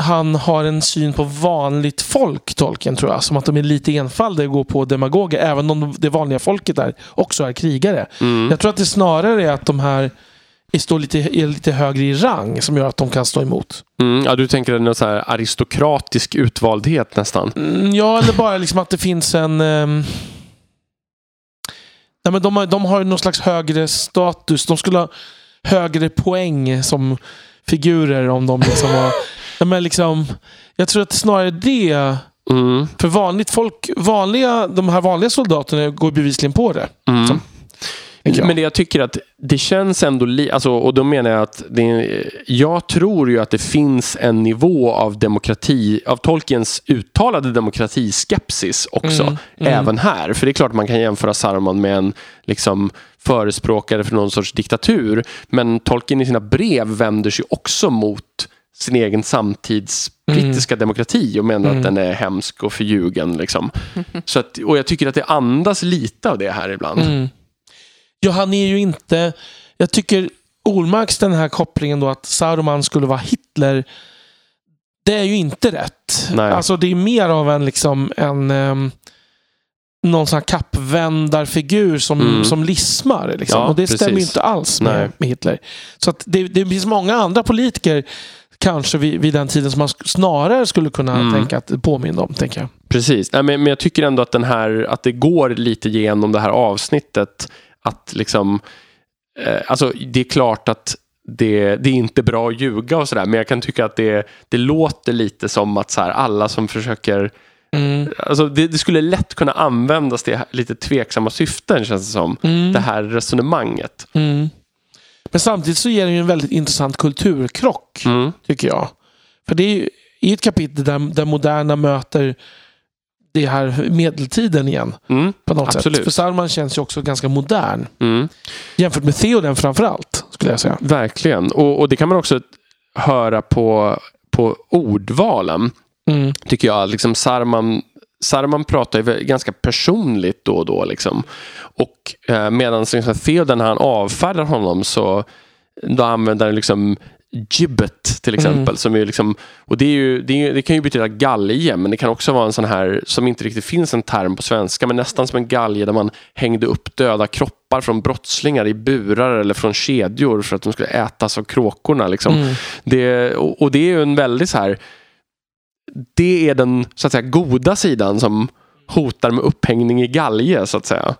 han har en syn på vanligt folk, Tolkien, tror jag, som att de är lite enfaldiga och går på demagoger, även om det vanliga folket där också är krigare. Jag tror att det snarare är att de här är lite högre i rang som gör att de kan stå emot. Ja, du tänker en så här aristokratisk utvaldhet nästan. Ja, eller bara liksom att det finns en... Nej, men de har någon slags högre status. De skulle ha högre poäng som figurer om de liksom var... Nej, men liksom... Jag tror att snarare det... För vanliga soldaterna går bevisligen på det. Ja. Men det jag tycker att det känns ändå alltså, och då menar jag att jag tror ju att det finns en nivå av demokrati, av Tolkiens uttalade demokratiskepsis också, även här. För det är klart man kan jämföra Saruman med en liksom förespråkare för någon sorts diktatur, men Tolkien i sina brev vänder sig också mot sin egen samtids brittiska demokrati och menar att den är hemsk och förljugen liksom. Så att, och jag tycker att det andas lite av det här ibland. Ja, han är ju inte... Jag tycker Olmarks den här kopplingen då att Saruman skulle vara Hitler, det är ju inte rätt. Nej. Alltså det är mer av en liksom någon sån här kappvändarfigur som lismar liksom. Ja, och det stämmer ju inte alls med Hitler. Så att det finns många andra politiker kanske vid den tiden som man snarare skulle kunna tänka att påminna om, tänker jag. Precis. Nej, men jag tycker ändå att att det går lite genom det här avsnittet att liksom alltså det är klart att det är inte bra att ljuga och sådär, men jag kan tycka att det låter lite som att så här, alla som försöker alltså det skulle lätt kunna användas till lite tveksamma syften, känns det som, det här resonemanget. Men samtidigt så ger det ju en väldigt intressant kulturkrock, tycker jag. För det är ju ett kapitel där moderna möter det här medeltiden igen på något absolut sätt. För Saruman känns ju också ganska modern jämfört med Theoden framförallt, skulle jag säga. Verkligen. Och det kan man också höra på ordvalen, tycker jag. Liksom Saruman pratar ju ganska personligt då och då liksom. Och medan liksom, Theoden, när han avfärdar honom, så då använder han liksom gibbet till exempel, som är liksom, och det kan ju betyda galge, men det kan också vara en sån här som inte riktigt finns en term på svenska, men nästan som en galge där man hängde upp döda kroppar från brottslingar i burar eller från kedjor för att de skulle ätas av kråkorna liksom. Det det är ju en väldigt så här, det är den så att säga goda sidan som hotar med upphängning i galge, så att säga.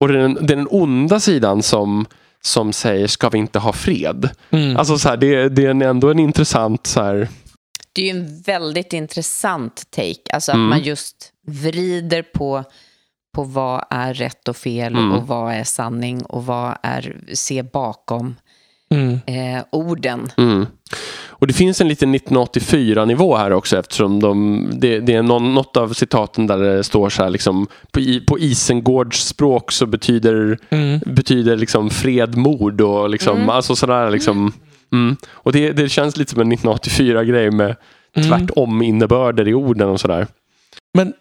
Och det är den onda sidan som säger, ska vi inte ha fred? Alltså så här, det är ändå en intressant så här... Det är ju en väldigt intressant take. Alltså att man just vrider på vad är rätt och fel och vad är sanning och vad är se bakom orden. Och det finns en liten 1984-nivå här också, eftersom det är något av citaten där det står så här liksom, på Isengårds språk så betyder liksom fred, mord och liksom, alltså sådär liksom. Och det känns lite som en 1984-grej med tvärtom innebörder i orden och sådär. Men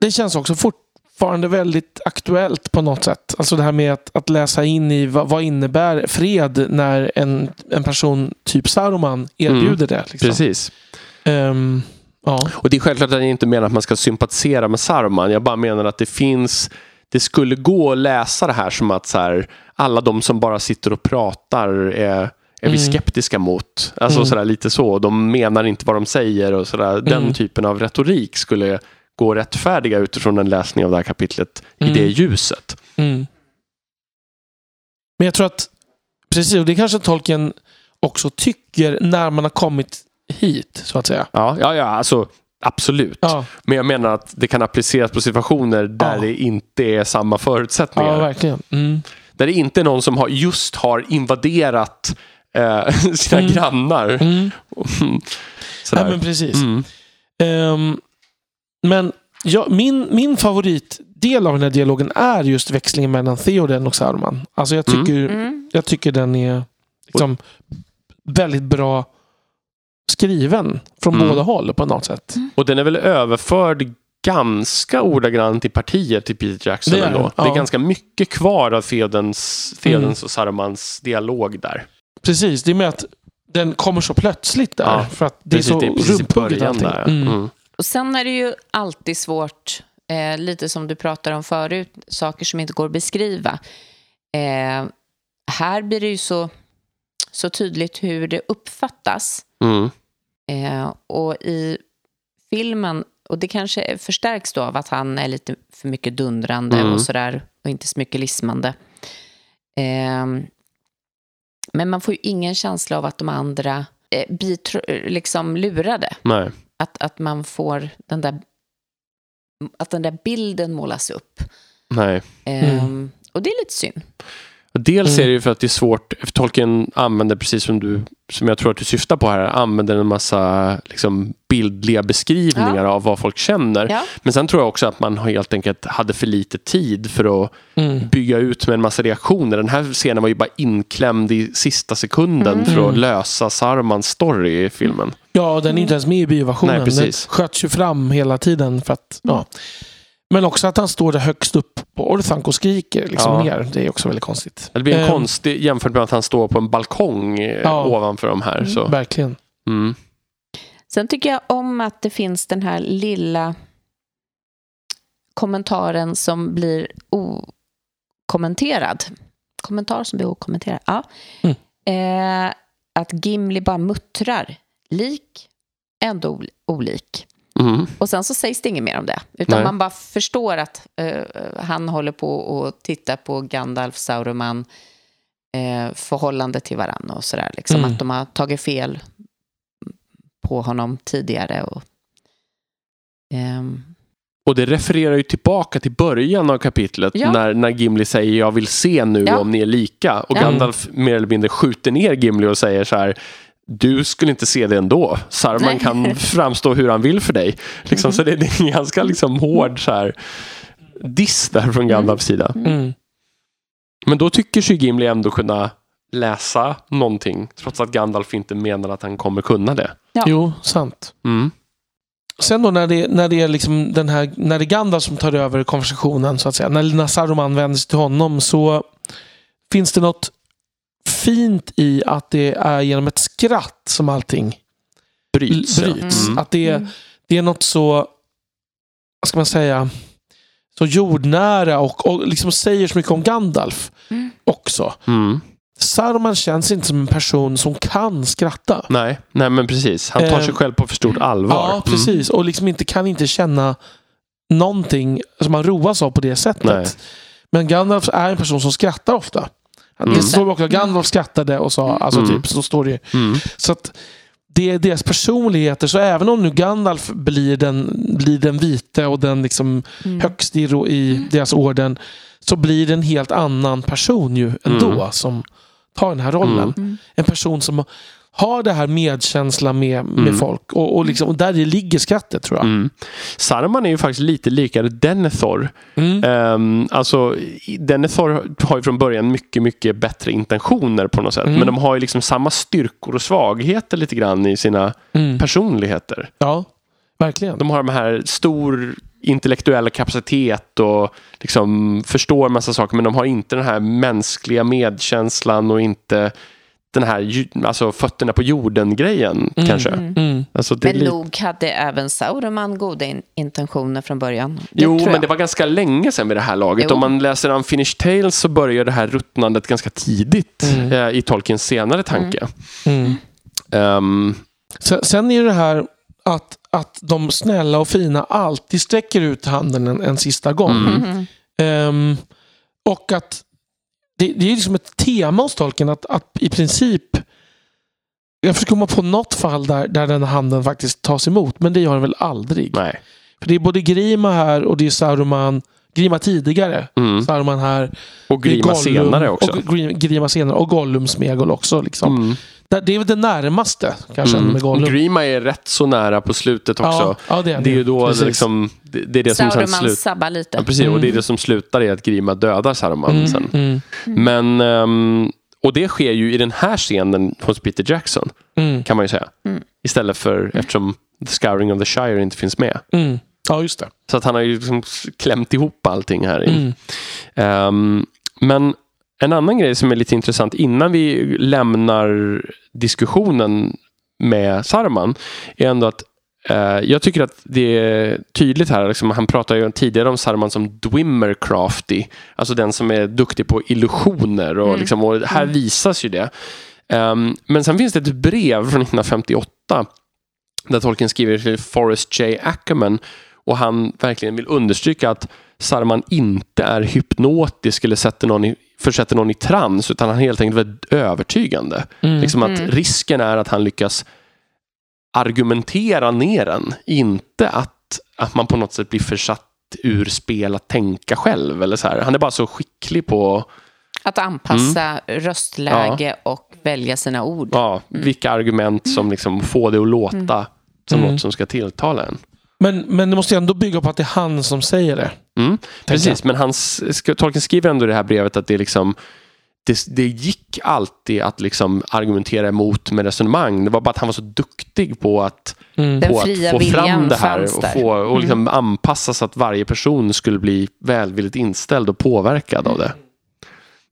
det känns också fortfarande väldigt aktuellt på något sätt. Alltså det här med att läsa in i vad innebär fred när en person typ Saruman erbjuder det. Liksom. Precis. Ja. Och det är självklart att jag inte menar att man ska sympatisera med Saruman. Jag bara menar att det skulle gå att läsa det här som att så här, alla de som bara sitter och pratar är vi skeptiska mot. Alltså sådär lite så. De menar inte vad de säger och sådär. Den typen av retorik skulle går rättfärdiga utifrån en läsning av det här kapitlet i det ljuset. Men jag tror att precis, och det kanske Tolkien också tycker när man har kommit hit, så att säga. Ja, alltså absolut. Ja. Men jag menar att det kan appliceras på situationer där det inte är samma förutsättningar. Ja, verkligen. Där det inte är någon som har invaderat sina grannar. Ja, men precis. Men ja, min favoritdel av den här dialogen är just växlingen mellan Theoden och Saruman. Alltså jag tycker den är liksom väldigt bra skriven från båda håll på något sätt. Och den är väl överförd ganska ordagrant i partier till Peter Jackson ändå. Ja. Det är ganska mycket kvar av Theodens och Sarumans dialog där. Precis, det är med att den kommer så plötsligt där. Ja, för att det är så rumphugget allting. Där, Och sen är det ju alltid svårt, lite som du pratade om förut, saker som inte går att beskriva. Här blir det ju så tydligt hur det uppfattas. Och i filmen, och det kanske förstärks då av att han är lite för mycket dundrande och sådär, och inte så mycket lismande. Men man får ju ingen känsla av att de andra blir liksom lurade. Nej. Att man får den där bilden målas upp. Nej. Och det är lite synd. Dels är det ju för att det är svårt, för Tolkien använder, precis som jag tror att du syftar på här, använder en massa liksom bildliga beskrivningar av vad folk känner. Ja. Men sen tror jag också att man helt enkelt hade för lite tid för att bygga ut med en massa reaktioner. Den här scenen var ju bara inklämd i sista sekunden för att lösa Sarumans story i filmen. Ja, den är inte ens med i bioversionen. Nej, precis. Den sköts ju fram hela tiden för att... Ja. Men också att han står där högst upp på Orthanc och skriker liksom ner. Det är också väldigt konstigt. Det blir en konstig jämfört med att han står på en balkong ovanför de här. Så. Verkligen. Mm. Sen tycker jag om att det finns den här lilla kommentaren som blir okommenterad. Kommentar som blir okommenterad. Ja. Mm. Att Gimli bara muttrar. Lik, ändå olik. Mm. Och sen så sägs det inget mer om det, utan man bara förstår att han håller på och tittar på Gandalf, Sauron, förhållande till varandra och sådär liksom, att de har tagit fel på honom tidigare och det refererar ju tillbaka till början av kapitlet när Gimli säger jag vill se nu om ni är lika, och Gandalf mer eller mindre skjuter ner Gimli och säger så här: du skulle inte se det ändå. Saruman kan framstå hur han vill för dig. Liksom, så det är en ganska liksom hård så här, diss där från Gandalfs sida. Mm. Men då tycker sig Gimli ändå kunna läsa någonting, trots att Gandalf inte menar att han kommer kunna det. Ja. Jo, sant. Mm. Sen då när det är liksom den här, när det är Gandalf som tar över konversationen så att säga, när Saruman vänder sig till honom, så finns det något fint i att det är genom ett skratt som allting bryts. Att det är något så, vad ska man säga, så jordnära och liksom säger så mycket om Gandalf också. Mm. Saruman känns inte som en person som kan skratta. Nej men precis. Han tar sig själv på för stort allvar. Ja, precis. Och liksom kan inte känna någonting som han roas av på det sättet. Nej. Men Gandalf är en person som skrattar ofta. Det står också Gandalf skrattade och sa, alltså typ, så står det så att det är deras personligheter. Så även om nu Gandalf blir den vita och den liksom högst i deras orden, så blir det en helt annan person ju ändå som tar den här rollen. Mm. En person som har det här medkänsla med folk och liksom, och där det ligger skrattet, tror jag. Mm. Saruman är ju faktiskt lite likare Denethor. Alltså Denethor har ju från början mycket bättre intentioner på något sätt, men de har ju liksom samma styrkor och svagheter lite grann i sina personligheter. Ja, verkligen. De har de här stor intellektuella kapacitet och liksom förstår massa saker, men de har inte den här mänskliga medkänslan och inte den här, alltså fötterna på jorden-grejen kanske. Alltså, men nog hade även Sauron goda intentioner från början. Men det var ganska länge sedan vid det här laget. Om man läser Unfinished Tales så börjar det här ruttnandet ganska tidigt i Tolkiens senare tanke. Sen är det här att de snälla och fina alltid sträcker ut handen en sista gång. Och att det är liksom ett tema hos Tolkien att i princip, jag försöker komma på något fall där den handen faktiskt tas emot, men det gör den väl aldrig. Nej. För det är både Grima här och det är Saruman, Grima tidigare, Saruman här och Grima Gollum, senare också. Och Grima senare och Gollum Smegol också liksom. Det är väl det närmaste kanske med Gollum. Grima är rätt så nära på slutet också. Ja, det är ju då liksom, det som sen sabbar lite. Ja, precis, och det är det som slutar i att Grima dödar Saruman sen. Men och det sker ju i den här scenen hos Peter Jackson kan man ju säga. Istället för, eftersom The Scouring of the Shire inte finns med. Ja, just det. Så att han har ju liksom klämt ihop allting här. Men en annan grej som är lite intressant innan vi lämnar diskussionen med Saruman är ändå att jag tycker att det är tydligt här. Liksom, han pratar ju tidigare om Saruman som Dwimmercrafty, alltså den som är duktig på illusioner och, liksom, och här visas ju det. Men sen finns det ett brev från 1958 där Tolkien skriver till Forrest J. Ackerman, och han verkligen vill understryka att Saruman inte är hypnotisk eller försätter någon i trans, utan han är helt enkelt väldigt övertygande. Liksom att risken är att han lyckas argumentera ner den, inte att man på något sätt blir försatt ur spel att tänka själv eller så här. Han är bara så skicklig på att anpassa röstläge och välja sina ord. Ja, vilka argument som liksom får det att låta som något som ska tilltala en. Men det måste ju ändå bygga på att det är han som säger det. Mm. Precis, jag. Men Tolkien skriver ändå i det här brevet att det är liksom det gick alltid att liksom argumentera emot med resonemang. Det var bara att han var så duktig på att, på att få fram det här och liksom anpassa så att varje person skulle bli välvilligt inställd och påverkad av det.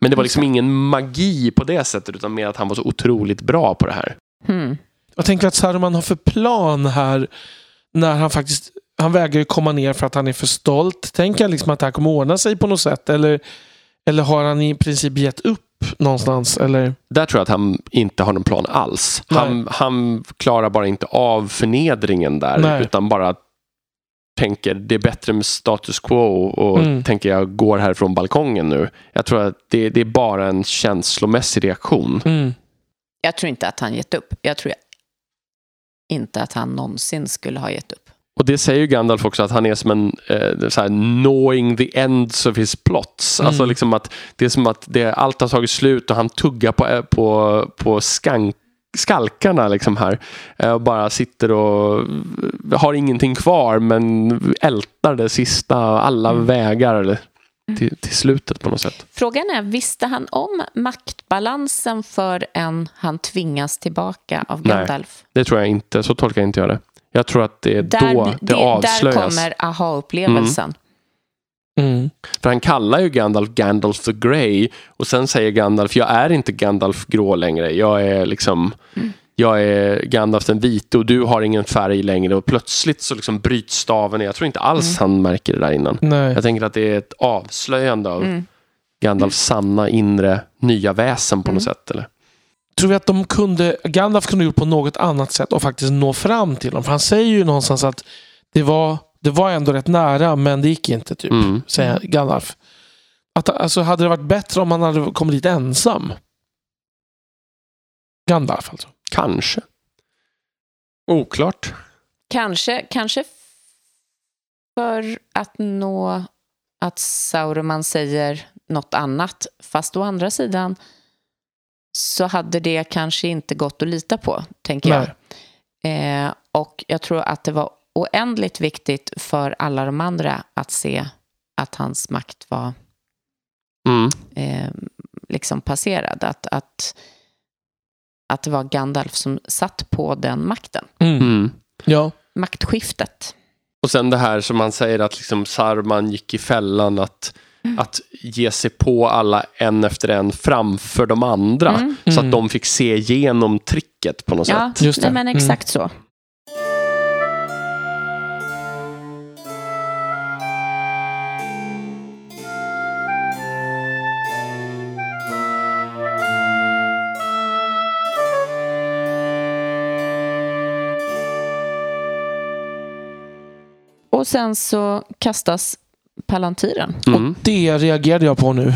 Men det var liksom ingen magi på det sättet, utan mer att han var så otroligt bra på det här. Mm. Jag tänker att Saruman har för plan här när han faktiskt han vägrar komma ner för att han är för stolt. Tänker jag liksom att det här kommer ordna sig på något sätt, eller har han i princip gett upp någonstans? Eller? Där tror jag att han inte har någon plan alls. Han klarar bara inte av förnedringen där. Nej. Utan bara tänker det är bättre med status quo och tänker jag går här från balkongen nu. Jag tror att det är bara en känslomässig reaktion. Mm. Jag tror inte att han gett upp. Jag tror inte att han någonsin skulle ha gett upp. Och det säger ju Gandalf också, att han är som en så här, knowing the ends of his plots. Alltså liksom att det är som att allt har tagit slut och han tuggar på skalkarna liksom här. Och bara sitter och har ingenting kvar, men ältar det sista, alla vägar till slutet på något sätt. Frågan är, visste han om maktbalansen förrän han tvingas tillbaka av Gandalf? Nej, det tror jag inte. Så tolkar jag inte jag det. Jag tror att det är då det avslöjas. Där kommer aha-upplevelsen. Mm. Mm. För han kallar ju Gandalf the Grey. Och sen säger Gandalf, jag är inte Gandalf grå längre. Jag är liksom... Jag är Gandalf den vite och du har ingen färg längre. Och plötsligt så liksom bryts staven. Jag tror inte alls han märker det där innan. Nej. Jag tänker att det är ett avslöjande av Gandalfs sanna inre nya väsen på något sätt, eller? Tror vi att Gandalf kunde gjort på något annat sätt och faktiskt nå fram till dem? För han säger ju någonstans att det var ändå rätt nära, men det gick inte, typ, säger Gandalf. Att, alltså, hade det varit bättre om han hade kommit dit ensam? Gandalf, alltså. Kanske. Oklart. Kanske för att nå att Sauron säger något annat. Fast å andra sidan så hade det kanske inte gått att lita på, tänker jag. Och jag tror att det var oändligt viktigt för alla de andra att se att hans makt var liksom passerad. Att det var Gandalf som satt på den makten. Mm. Ja. Maktskiftet. Och sen det här som man säger att liksom Saruman gick i fällan att ge sig på alla en efter en framför de andra. Så att de fick se igenom tricket på något sätt. Just det. Nej, men exakt så. Och sen så kastas palantiren. Och det reagerade jag på nu.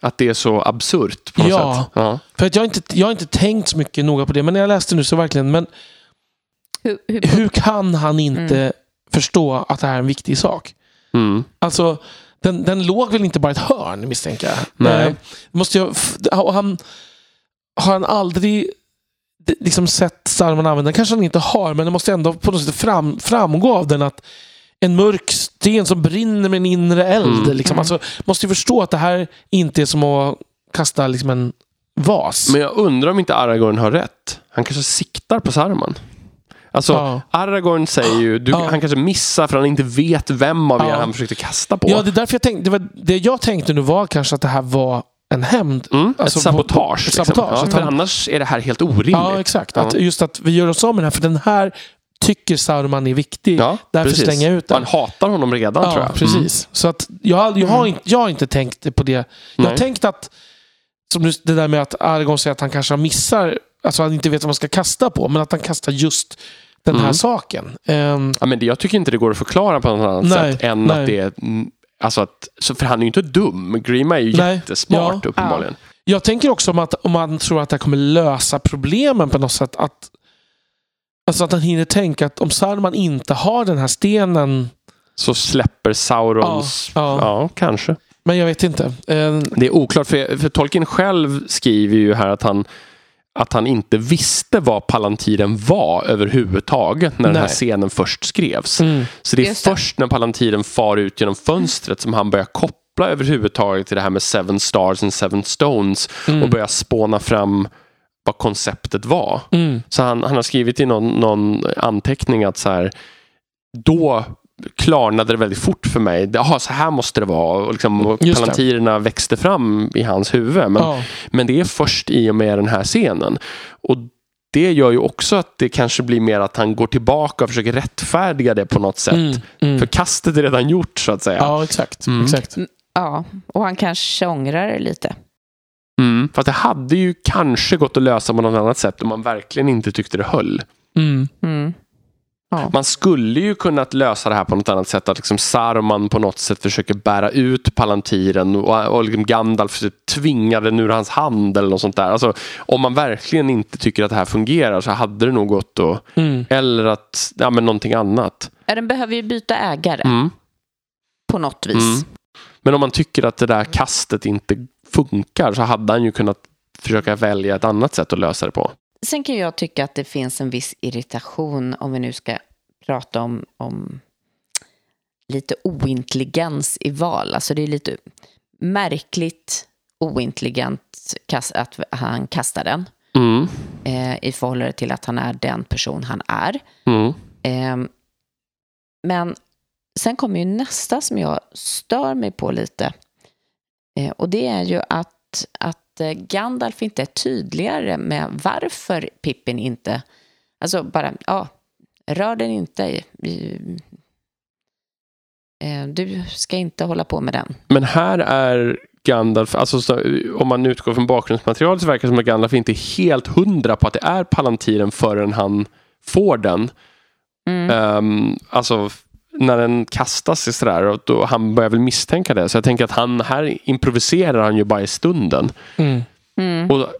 Att det är så absurt på något sätt. Ja. För att jag har inte tänkt så mycket noga på det. Men när jag läste nu så verkligen. Men hur kan han inte förstå att det här är en viktig sak? Alltså, den låg väl inte bara ett hörn, misstänker jag. Nej. Har han aldrig... liksom sett Saruman använda, kanske han inte har, men det måste ändå på något sätt framgå av den att en mörk sten som brinner med en inre eld liksom. Alltså, måste ju förstå att det här inte är som att kasta liksom en vas. Men jag undrar om inte Aragorn har rätt. Han kanske siktar på Saruman. Alltså, Aragorn säger ju han kanske missar för han inte vet vem av er han försökte kasta på. Ja, det är därför jag tänkte, det jag tänkte nu var kanske att det här var en hämnd. Alltså ett sabotage. Liksom. Ja, för annars är det här helt orimligt. Ja, exakt. Att just att vi gör oss av med den här, för den här tycker Saruman är viktig. Ja, därför slänga ut den. Man hatar honom redan, tror jag. Precis. Så att jag har inte tänkt på det. Jag har tänkt att som det där med att Aragorn säger att han kanske missar, alltså han inte vet vad man ska kasta på, men att han kastar just den här saken. Men jag tycker inte det går att förklara på något annat sätt än att det är... Alltså för han är ju inte dum. Grima är ju jättesmart uppenbarligen. Ja. Jag tänker också om man tror att det kommer lösa problemen på något sätt, att han hinner tänka att om Saruman inte har den här stenen så släpper Saurons... Ja, kanske. Men jag vet inte. Det är oklart, för Tolkien själv skriver ju här att han inte visste vad palantiren var överhuvudtaget när den här scenen först skrevs. Mm. Så det är först när palantiren far ut genom fönstret som han börjar koppla överhuvudtaget till det här med Seven Stars and Seven Stones och börjar spåna fram vad konceptet var. Mm. Så han har skrivit i någon anteckning att så här, då klarnade det väldigt fort för mig. Jaha, så här måste det vara. Och liksom, palantirerna växte fram i hans huvud. Men det är först i och med den här scenen. Och det gör ju också att det kanske blir mer att han går tillbaka och försöker rättfärdiga det på något sätt. För kastet är redan gjort, så att säga. Ja, exakt. Ja, och han kanske ångrar det lite. Fast det hade ju kanske gått att lösa på något annat sätt om man verkligen inte tyckte det höll. Man skulle ju kunnat lösa det här på något annat sätt, att liksom Saruman på något sätt försöker bära ut palantiren och liksom Gandalf tvingar den ur hans hand eller något sånt där. Alltså, om man verkligen inte tycker att det här fungerar så hade det nog gått då. Eller att, ja, men någonting annat. Den behöver ju byta ägare på något vis. Men om man tycker att det där kastet inte funkar så hade han ju kunnat försöka välja ett annat sätt att lösa det på. Sen kan jag tycka att det finns en viss irritation, om vi nu ska prata om lite ointelligens i val. Alltså det är lite märkligt ointelligent att han kastar den i förhållande till att han är den person han är. Men sen kommer ju nästa som jag stör mig på lite. Och det är ju att Gandalf inte är tydligare med varför Pippin inte, alltså bara, rör den inte, du ska inte hålla på med den. Men här är Gandalf, alltså om man utgår från bakgrundsmaterial så verkar det som att Gandalf inte är helt 100 på att det är palantiren förrän han får den. Alltså när den kastas i sådär, och då han börjar väl misstänka det. Så jag tänker att han här improviserar han ju bara i stunden. Och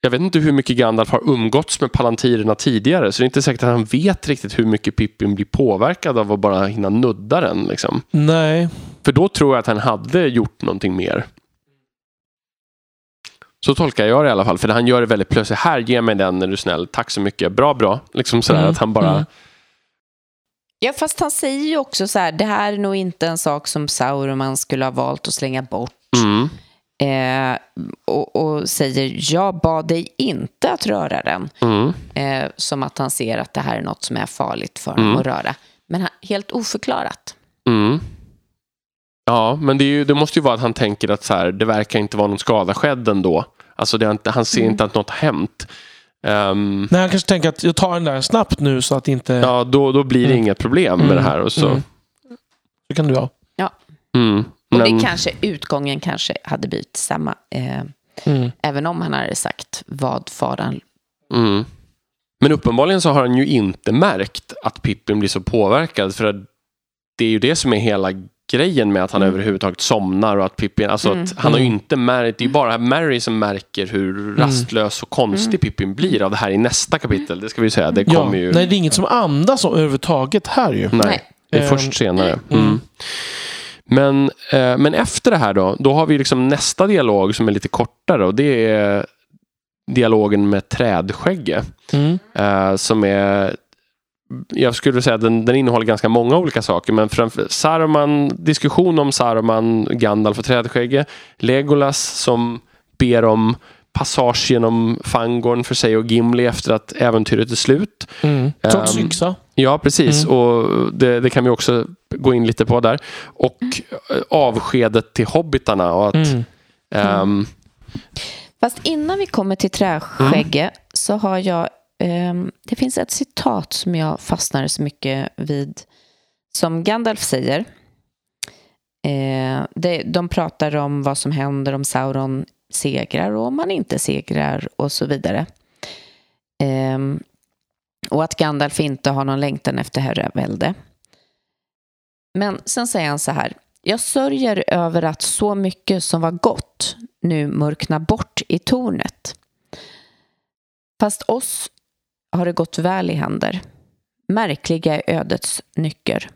jag vet inte hur mycket Gandalf har umgåtts med palantirerna tidigare, så det är inte säkert att han vet riktigt hur mycket Pippin blir påverkad av att bara hinna nudda den liksom. Nej. För då tror jag att han hade gjort någonting mer. Så tolkar jag det i alla fall. För han gör det väldigt plötsligt. Här, ger mig den, är du snäll. Tack så mycket. Bra. Liksom sådär att han bara... Ja, fast han säger ju också så här, det här är nog inte en sak som Sauron skulle ha valt att slänga bort. Och säger, jag bad dig inte att röra den. Som att han ser att det här är något som är farligt för honom att röra. Men helt oförklarat. Ja, men det måste ju vara att han tänker att så här, det verkar inte vara någon skada skedd ändå. Alltså han ser inte att något har hänt. Nej, han kanske tänker att jag tar den där snabbt nu så att inte... Ja, då blir det inget problem med det här och så. Det kan du ha. Ja. Men... Och det kanske, utgången kanske hade blivit samma. Även om han hade sagt vad faran... Men uppenbarligen så har han ju inte märkt att Pippin blir så påverkad, för det är ju det som är hela grejen med att han överhuvudtaget somnar och att Pippin, alltså att han har ju inte märkt, det är bara Merry som märker hur rastlös och konstig Pippin blir av det här i nästa kapitel, det ska vi säga, det kommer ju... Nej, det är inget som andas överhuvudtaget här ju. Nej, det är först senare. Men efter det här då har vi liksom nästa dialog som är lite kortare, och det är dialogen med Trädskägge som är... Jag skulle säga att den innehåller ganska många olika saker, men framför Saruman, diskussion om Saruman, Gandalf och Trädskägge, Legolas som ber om passage genom Fangorn för sig och Gimli efter att äventyret är slut. Trots yxa. Ja, precis. Och det kan vi också gå in lite på där. Och avskedet till hobbitarna. Och att, fast innan vi kommer till Trädskägge så har jag... det finns ett citat som jag fastnade så mycket vid, som Gandalf säger. De pratar om vad som händer om Sauron segrar och om man inte segrar och så vidare. Och att Gandalf inte har någon längtan efter herravälde. Men sen säger han så här: jag sörjer över att så mycket som var gott nu mörknar bort i tornet. Fast oss har det gått väl i händer. Märkliga är ödets nycker.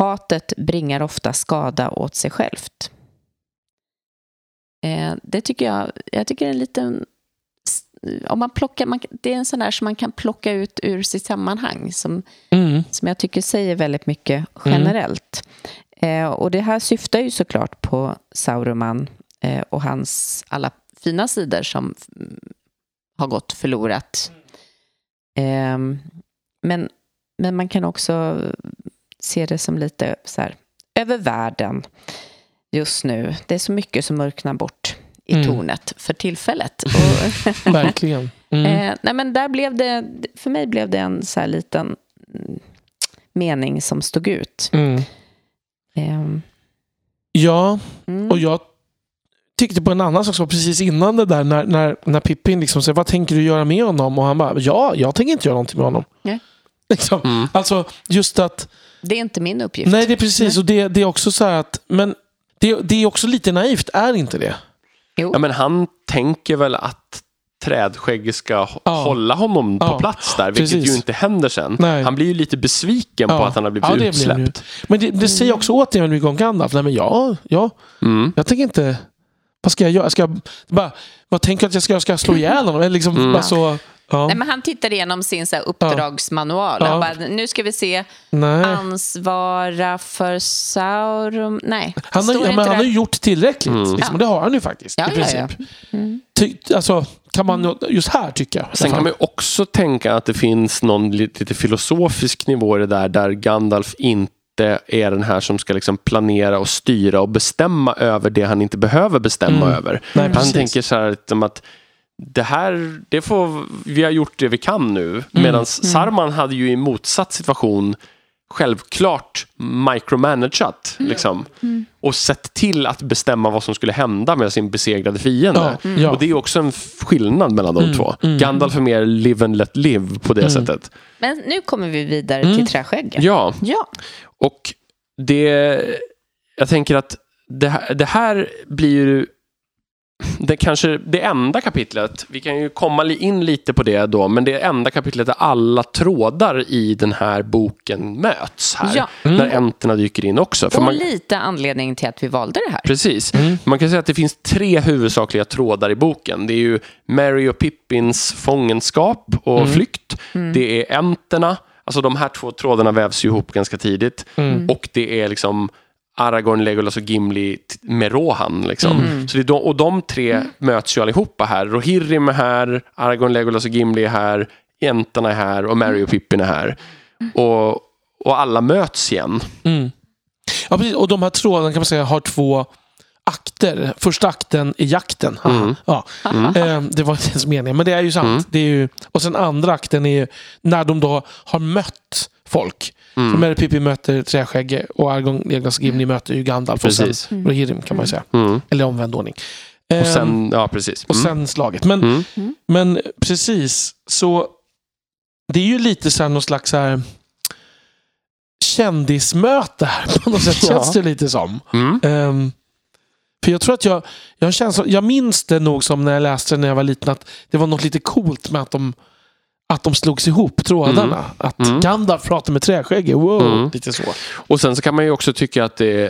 Hatet bringar ofta skada åt sig självt. Det tycker jag tycker det är en liten... Om man plockar, det är en sån där som man kan plocka ut ur sitt sammanhang som jag tycker säger väldigt mycket generellt. Och det här syftar ju såklart på Sauron och hans alla fina sidor som har gått förlorat. Men man kan också se det som lite så här, över världen just nu. Det är så mycket som mörknar bort i tornet för tillfället. Verkligen. Nej, men där blev det, för mig blev det en så här liten mening som stod ut. Och jag tyckte på en annan sak precis innan det där när Pippin liksom säger, vad tänker du göra med honom? Och han bara, jag tänker inte göra någonting med honom. Liksom. Alltså just att det är inte min uppgift. Nej, det är precis. Och det är också så här att, men det är också lite naivt, är inte det? Ja, men han tänker väl att Trädskägg ska hålla honom på plats där, vilket ju inte händer sen. Nej. Han blir ju lite besviken på att han har blivit utsläppt. Men det säger också återigen en gång Gandalf. Nej, men jag tänker inte, vad ska jag göra? Ska jag bara, vad tänker att jag ska slå ihjäl honom? Eller liksom bara så... Ja. Nej, men han tittar igenom sin så här uppdragsmanual. Han bara, nu ska vi se. Nej. Ansvara för Sauron. Nej. Han har gjort tillräckligt. Liksom. Det har han ju faktiskt. Ja, i princip. Ja. Alltså, kan man just här tycka. Sen kan man ju också tänka att det finns någon lite filosofisk nivå i det där Gandalf inte är den här som ska liksom planera och styra och bestämma över det han inte behöver bestämma över. Nej, han tänker så här att vi har gjort det vi kan nu. Medan Saruman hade ju i motsatt situation självklart micromanagerat liksom, och sett till att bestämma vad som skulle hända med sin besegrade fiende. Och det är också en skillnad mellan de två. Gandalf är mer live and let live på det sättet. Men nu kommer vi vidare till träskäggen. Ja. Och det, jag tänker att det här blir ju det kanske det enda kapitlet. Vi kan ju komma in lite på det då, men det enda kapitlet där alla trådar i den här boken möts här. När änterna dyker in också. För och lite anledning till att vi valde det här. Precis. Man kan säga att det finns 3 huvudsakliga trådar i boken. Det är ju Merry och Pippins fångenskap och flykt. Det är änterna. Alltså de här 2 trådarna vävs ju ihop ganska tidigt. Och det är liksom... Aragorn, Legolas och Gimli med Rohan liksom. Så det är och de 3 möts ju allihopa här. Rohirrim är här, Aragorn, Legolas och Gimli är här, äntarna är här och Merry och Pippin är här. Och alla möts igen. Ja, precis. Och de här trådarna kan man säga har 2 akter. Första akten är jakten. Det var inte ens meningen, men det är ju sant. Det är ju, och sen andra akten är ju när de då har mött folk. Så Merry Pippin möter Träskägge och Aragorn, Legolas och Gimli möter ju Gandalf och sen Rohirrim kan man säga. Eller omvänd ordning. Och sen, precis. Och sen slaget. Men precis, så det är ju lite så här någon slags så här kändismöte här på något sätt, känns det lite som. För jag tror att jag minns det nog som när jag läste när jag var liten, att det var något lite coolt med att de slogs ihop trådarna. Att Gandalf pratar med Träskägge. Wow, lite så. Och sen så kan man ju också tycka att det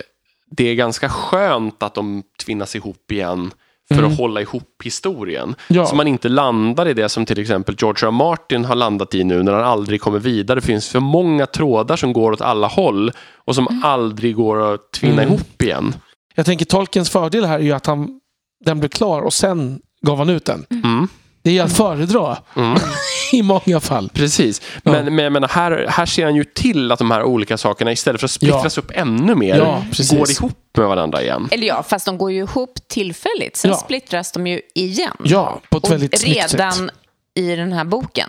är ganska skönt att de tvinnas ihop igen för att hålla ihop historien. Så man inte landar i det som till exempel George R. Martin har landat i nu när han aldrig kommer vidare. Det finns för många trådar som går åt alla håll och som aldrig går att tvinna ihop igen. Jag tänker Tolkiens fördel här är ju att den blev klar och sen gav han ut den. Det är att föredra i många fall. Precis. Men jag menar, här ser han ju till att de här olika sakerna istället för att splittras upp ännu mer går ihop med varandra igen. Eller fast de går ju ihop tillfälligt. Sen splittras de ju igen. Ja, på ett väldigt snyggt sätt. Redan i den här boken.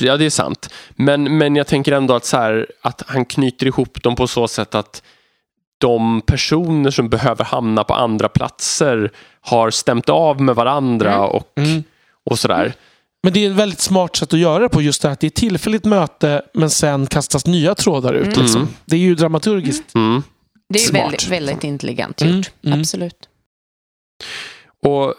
Ja, det är sant. Men jag tänker ändå att, så här, att han knyter ihop dem på så sätt att de personer som behöver hamna på andra platser har stämt av med varandra och sådär. Men det är ett väldigt smart sätt att göra det på, just det här att det är ett tillfälligt möte men sen kastas nya trådar ut. Liksom. Det är ju dramaturgiskt det är smart. Väldigt, väldigt intelligent gjort. Absolut. Och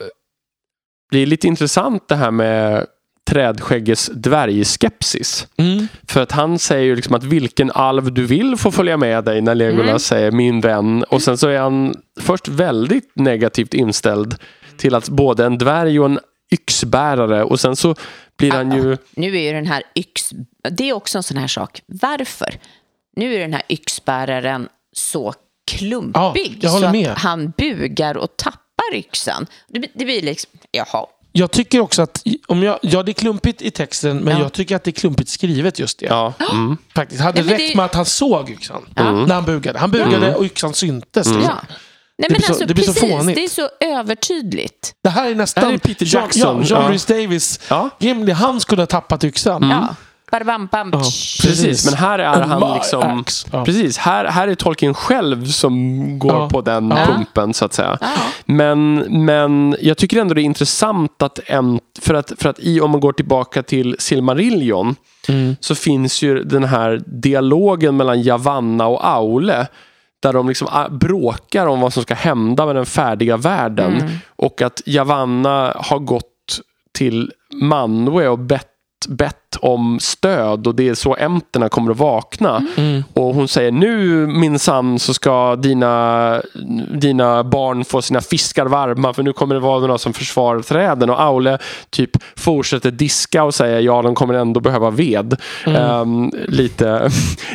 det är lite intressant det här med Trädskägges dvärgskepsis. Mm. För att han säger ju liksom att vilken alv du vill får följa med dig när Legolas säger min vän. Och sen så är han först väldigt negativt inställd till att både en dvärg och en yxbärare. Och sen så blir han ju... Nu är ju den här det är också en sån här sak. Varför? Nu är den här yxbäraren så klumpig så att han bugar och tappar yxan. Det blir liksom... Jaha. Jag tycker också att det är klumpigt i texten, men jag tycker att det är klumpigt skrivet just det. Ja. Mm. Faktiskt hade räckt med att han såg yxan när han bugade. Han bugade och yxan syntes. Mm. Ja. Nej, men det blir precis, så fånigt. Det är så övertydligt. Det här är nästan det här är Peter Jackson, John Rhys Davies. Ja. Gimli, han skulle ha tappat yxan. Mm. Ja. Precis, men här är han liksom precis, här är Tolkien själv som går på den pumpen så att säga. Men jag tycker ändå det är intressant att för att om man går tillbaka till Silmarillion så finns ju den här dialogen mellan Javanna och Aule där de liksom bråkar om vad som ska hända med den färdiga världen och att Javanna har gått till Manwë och bett om stöd och det är så ämterna kommer att vakna och hon säger nu minsann så ska dina barn få sina fiskar varma för nu kommer det vara några som försvarar träden och Aule typ fortsätter diska och säger de kommer ändå behöva ved lite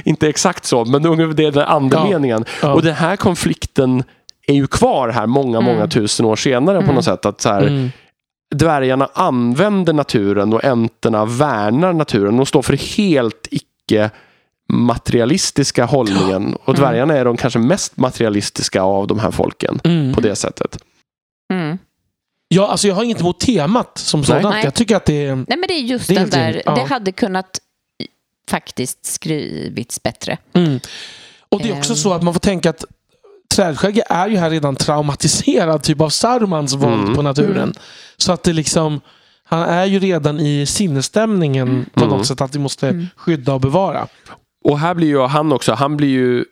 inte exakt så men det är den andra meningen och den här konflikten är ju kvar här många tusen år senare på något sätt att så här dvärgarna använder naturen och ämterna värnar naturen. De står för helt icke-materialistiska hållningen. Och dvärgarna är de kanske mest materialistiska av de här folken på det sättet. Mm. Ja, alltså jag har inget emot temat som sådant. Jag tycker att det är... Nej, men det är just det där. Ja. Det hade kunnat faktiskt skrivits bättre. Mm. Och det är också så att man får tänka att Trädskägge är ju här redan traumatiserad typ av Sarumans våld på naturen. Mm. Så att det liksom han är ju redan i sinnesstämningen på något sätt att vi måste skydda och bevara. Och här blir ju han blir ju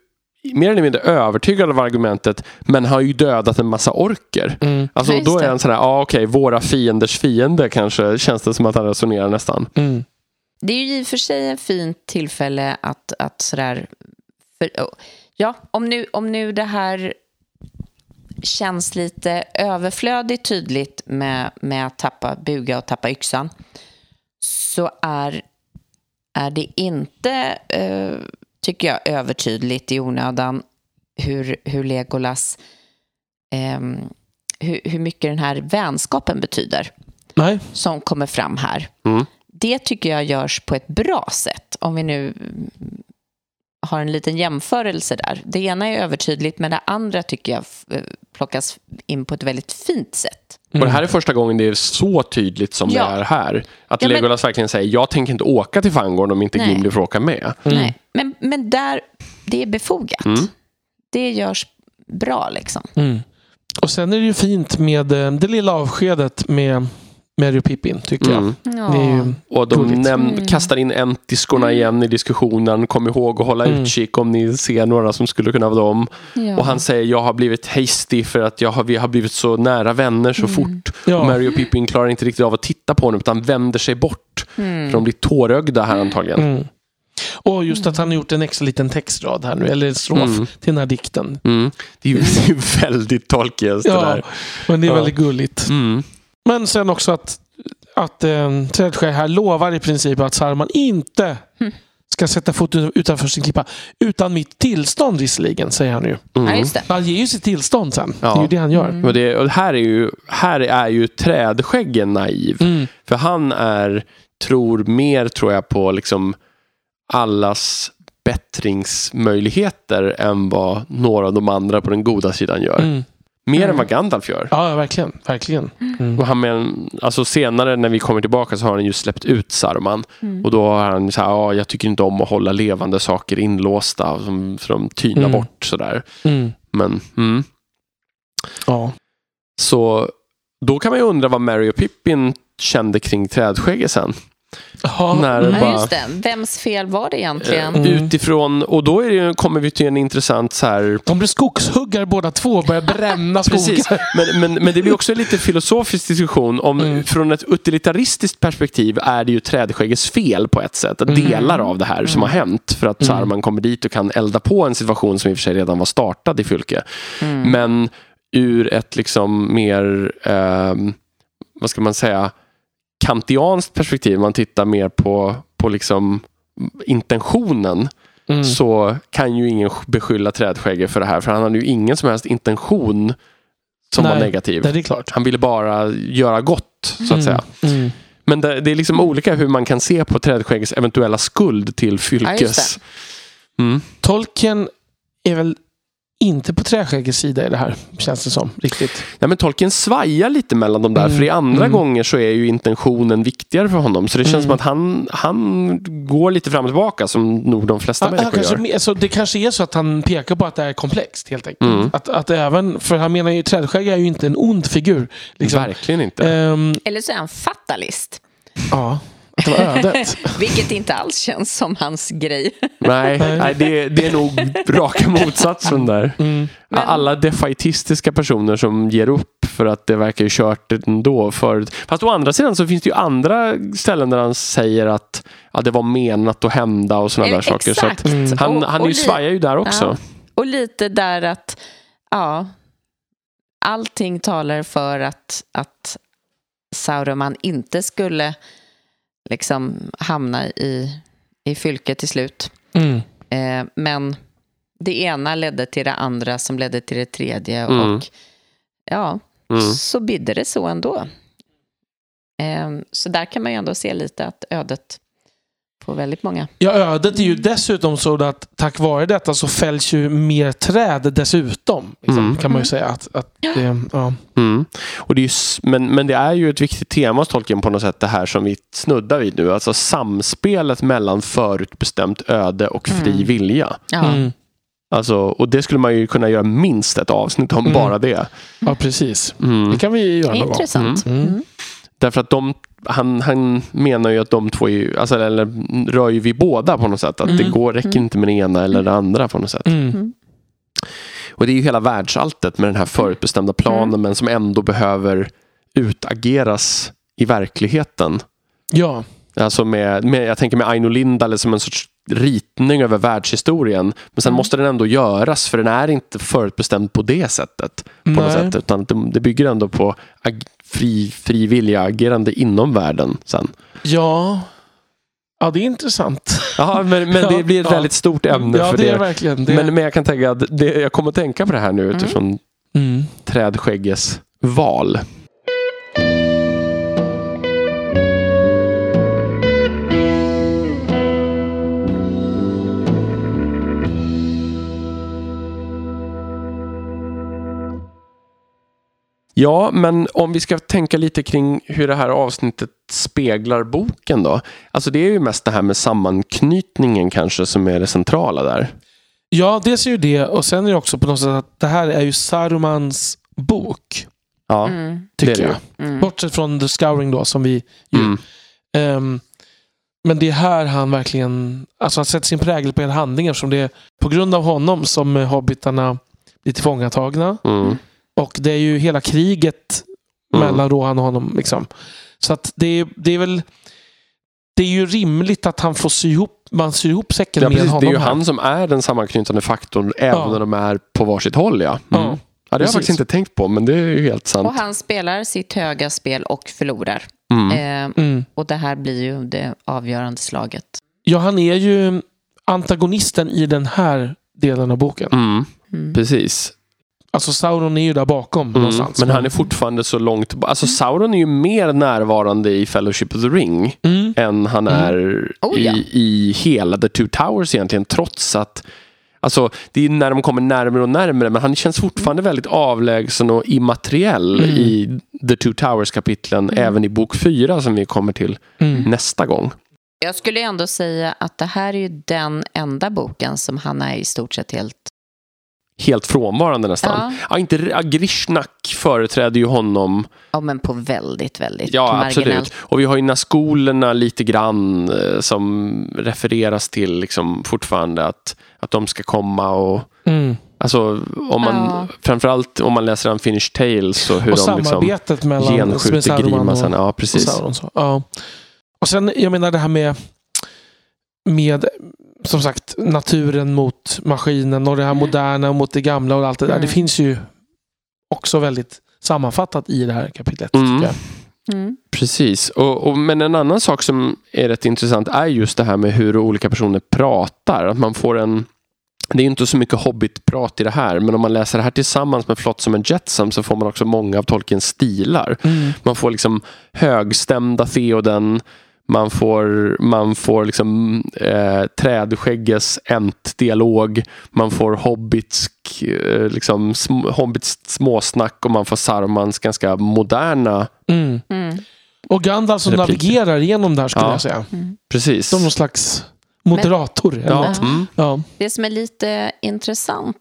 mer eller mindre övertygad av argumentet men har ju dödat en massa orker. Mm. Alltså då är han sådär, våra fienders fiende kanske känns det som att han resonerar nästan. Mm. Det är ju i och för sig en fin tillfälle att sådär ja, om nu det här känns lite överflödigt tydligt med att buga och tappa yxan så är det inte, tycker jag, övertydligt i onödan hur Legolas hur mycket den här vänskapen betyder som kommer fram här. Mm. Det tycker jag görs på ett bra sätt om vi nu... har en liten jämförelse där. Det ena är övertydligt men det andra tycker jag plockas in på ett väldigt fint sätt. Mm. Och det här är första gången det är så tydligt som det är här. Att Legolas verkligen säger jag tänker inte åka till Fangorn om inte Gimli får åka med. Mm. Nej. Men där det är befogat. Mm. Det görs bra liksom. Mm. Och sen är det ju fint med det lilla avskedet med Merry och Pippin, tycker jag. Ja. Det är ju och de kastar in entiskorna igen i diskussionen. Kom ihåg att hålla utkik om ni ser några som skulle kunna vara dem. Ja. Och han säger, jag har blivit hasty för att vi har blivit så nära vänner så fort. Ja. Merry och Pippin klarar inte riktigt av att titta på honom utan vänder sig bort. För de blir tårögda här antagligen. Mm. Och just att han har gjort en extra liten textrad här nu, eller en strof till den här dikten. Mm. Det är ju väldigt Tolkien det där. Men det är väldigt gulligt. Mm. Men sen också att Trädskägg här lovar i princip att Saruman inte ska sätta foten utanför sin klippa utan mitt tillstånd visserligen, säger han ju. Mm. Ja, just det. Han ger ju sitt tillstånd sen. Ja. Det är ju det han gör. Mm. Och här är ju Trädskäggen naiv. Mm. För han tror jag på liksom allas bättringsmöjligheter än vad några av de andra på den goda sidan gör. Mm. Mer än vad Gandalf gör. Ja, verkligen. Verkligen. Mm. Och alltså senare när vi kommer tillbaka så har han ju släppt ut Saruman. Mm. Och då har han så här, jag tycker inte om att hålla levande saker inlåsta. För de tynar bort sådär. Mm. Men, ja. Så då kan man ju undra vad Merry och Pippin kände kring Trädskägget sen. Aha. När det bara... just det. Vems fel var det egentligen? Utifrån, och då är det, kommer vi till en intressant så här... De blir skogshuggar båda två och börjar bränna skogar. Precis. Men det blir också en lite filosofisk diskussion om från ett utilitaristiskt perspektiv är det ju trädskäggets fel på ett sätt. Att delar av det här som har hänt för att Saruman kommer dit och kan elda på en situation som i och för sig redan var startad i Fylke. Men ur ett liksom mer vad ska man säga, kantianskt perspektiv, man tittar mer på liksom intentionen, så kan ju ingen beskylla trädskägget för det här, för han hade ju ingen som helst intention som var negativ. Det är klart. Han ville bara göra gott, så att säga. Men det är liksom olika hur man kan se på trädskäggets eventuella skuld till Fylkes. Ja, Tolkien är väl inte på träskäggets sida i det här, känns det som, riktigt. Ja, men Tolkien svajar lite mellan dem där, för i andra gånger så är ju intentionen viktigare för honom, så det känns som att han går lite fram och tillbaka som nog de flesta människor kanske gör. Alltså, det kanske är så att han pekar på att det är komplext helt enkelt. Att även, för han menar ju trädskägg är ju inte en ond figur. Liksom. Verkligen inte. Eller så är han fatalist. Ja. Vilket inte alls känns som hans grej. Nej, det är nog raka motsatsen där. Alla defaitistiska personer som ger upp för att det verkar ju kört ändå förut. Fast å andra sidan så finns det ju andra ställen där han säger att ja, det var menat att hända och sådana där saker. Så att han ju svajar ju där också. Ja. Och lite där att ja, allting talar för att Sauron inte skulle liksom hamna i Fylke till slut. Men det ena ledde till det andra som ledde till det tredje och så bidde det så ändå. Så där kan man ju ändå se lite att ödet på väldigt många. Ja, ödet är ju dessutom så att tack vare detta så fälls ju mer träd dessutom. Liksom, kan man ju säga. Att det, ja. Och det är ju, men det är ju ett viktigt tema hos Tolkien på något sätt, det här som vi snuddar vid nu. Alltså samspelet mellan förutbestämt öde och fri vilja. Ja. Alltså, och det skulle man ju kunna göra minst ett avsnitt om bara det. Ja, precis. Det kan vi göra någon gång. Intressant. Därför att han menar ju att de två är, alltså, eller rör ju vi båda på något sätt. Att det räcker inte med det ena eller det andra på något sätt. Och det är ju hela världsalltet med den här förutbestämda planen, men som ändå behöver utageras i verkligheten. Ja. Alltså med jag tänker med Aino Lindahl som en sorts ritning över världshistorien, men sen måste den ändå göras, för den är inte förutbestämd på det sättet på något sätt, utan det bygger ändå på fri vilja agerande inom världen sen. Ja, det är intressant. Ja, men det blir ett väldigt stort ämne för det. Ja, det är verkligen det. Men jag kan tänka att jag kommer att tänka på det här nu utifrån trädskägges val. Ja, men om vi ska tänka lite kring hur det här avsnittet speglar boken då. Alltså det är ju mest det här med sammanknytningen kanske som är det centrala där. Ja, det är ju det. Och sen är det också på något sätt att det här är ju Sarumans bok. Ja, tycker det är det. Bortsett från The Scouring då som vi ju... men det är här han verkligen... Alltså han sätter sin prägel på en handling, eftersom det är på grund av honom som hobbitarna blir tillfångatagna. Och det är ju hela kriget mellan Rohan och honom. Liksom. Så att det är väl... Det är ju rimligt att han får syr ihop säcken med honom. Det är ju han som är den sammanknytande faktorn även när de är på varsitt håll. Ja, det har jag faktiskt inte tänkt på, men det är ju helt sant. Och han spelar sitt höga spel och förlorar. Och det här blir ju det avgörande slaget. Ja, han är ju antagonisten i den här delen av boken. Precis. Alltså Sauron är ju där bakom någonstans. Men han är fortfarande så långt... Alltså Sauron är ju mer närvarande i Fellowship of the Ring än han är i hela The Two Towers egentligen, trots att... Alltså det är när de kommer närmare och närmare, men han känns fortfarande väldigt avlägsen och immateriell i The Two Towers-kapitlen, även i bok 4 som vi kommer till nästa gång. Jag skulle ändå säga att det här är ju den enda boken som han är i stort sett helt helt frånvarande nästan. Ja, inte Grishnak företräder ju honom. Ja, men på väldigt ja, absolut. Och vi har ju naskolorna lite grann som refereras till liksom fortfarande att de ska komma och alltså om man framförallt om man läser Unfinished Tales så hur och de samarbetet liksom mellan genskjuter Grima sen. Ja, precis. Och Sauron så. Ja. Och sen jag menar det här med som sagt naturen mot maskinen och det här moderna mot det gamla och allt det där. Det finns ju också väldigt sammanfattat i det här kapitlet tycker jag. Mm. Precis. Och, men en annan sak som är rätt intressant är just det här med hur olika personer pratar. Att man får det är inte så mycket hobbitprat i det här, men om man läser det här tillsammans med Flotsam and Jetsam så får man också många av Tolkiens stilar. Mm. Man får liksom högstämda Theoden. Man får liksom trädskägges ämt-dialog. Man får hobbitsk, liksom, hobbitsk småsnack och man får Sarumans ganska moderna och Gandalf som navigerar genom det här skulle jag säga. Mm. Precis. Som någon slags moderator. Men, det som är lite intressant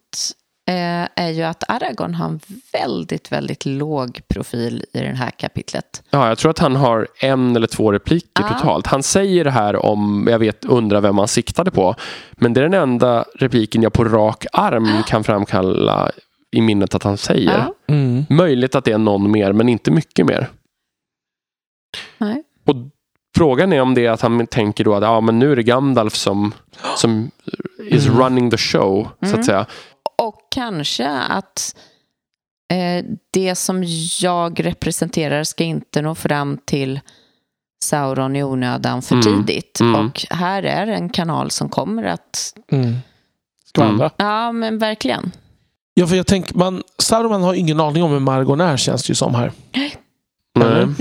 är ju att Aragorn har en väldigt låg profil i det här kapitlet. Ja, jag tror att han har 1 eller 2 repliker totalt. Han säger det här om, jag undrar vem han siktade på. Men det är den enda repliken jag på rak arm kan framkalla i minnet att han säger. Möjligt att det är någon mer, men inte mycket mer. Nej. Och frågan är om det är att han tänker då att men nu är det Gandalf som is running the show, så att säga. Och kanske att det som jag representerar ska inte nå fram till Sauron i onödan för tidigt. Och här är en kanal som kommer att skvallra. Ja, men verkligen. Ja, för jag tänker, Sauron har ingen aning om hur Margon är, känns det ju som här. Nej,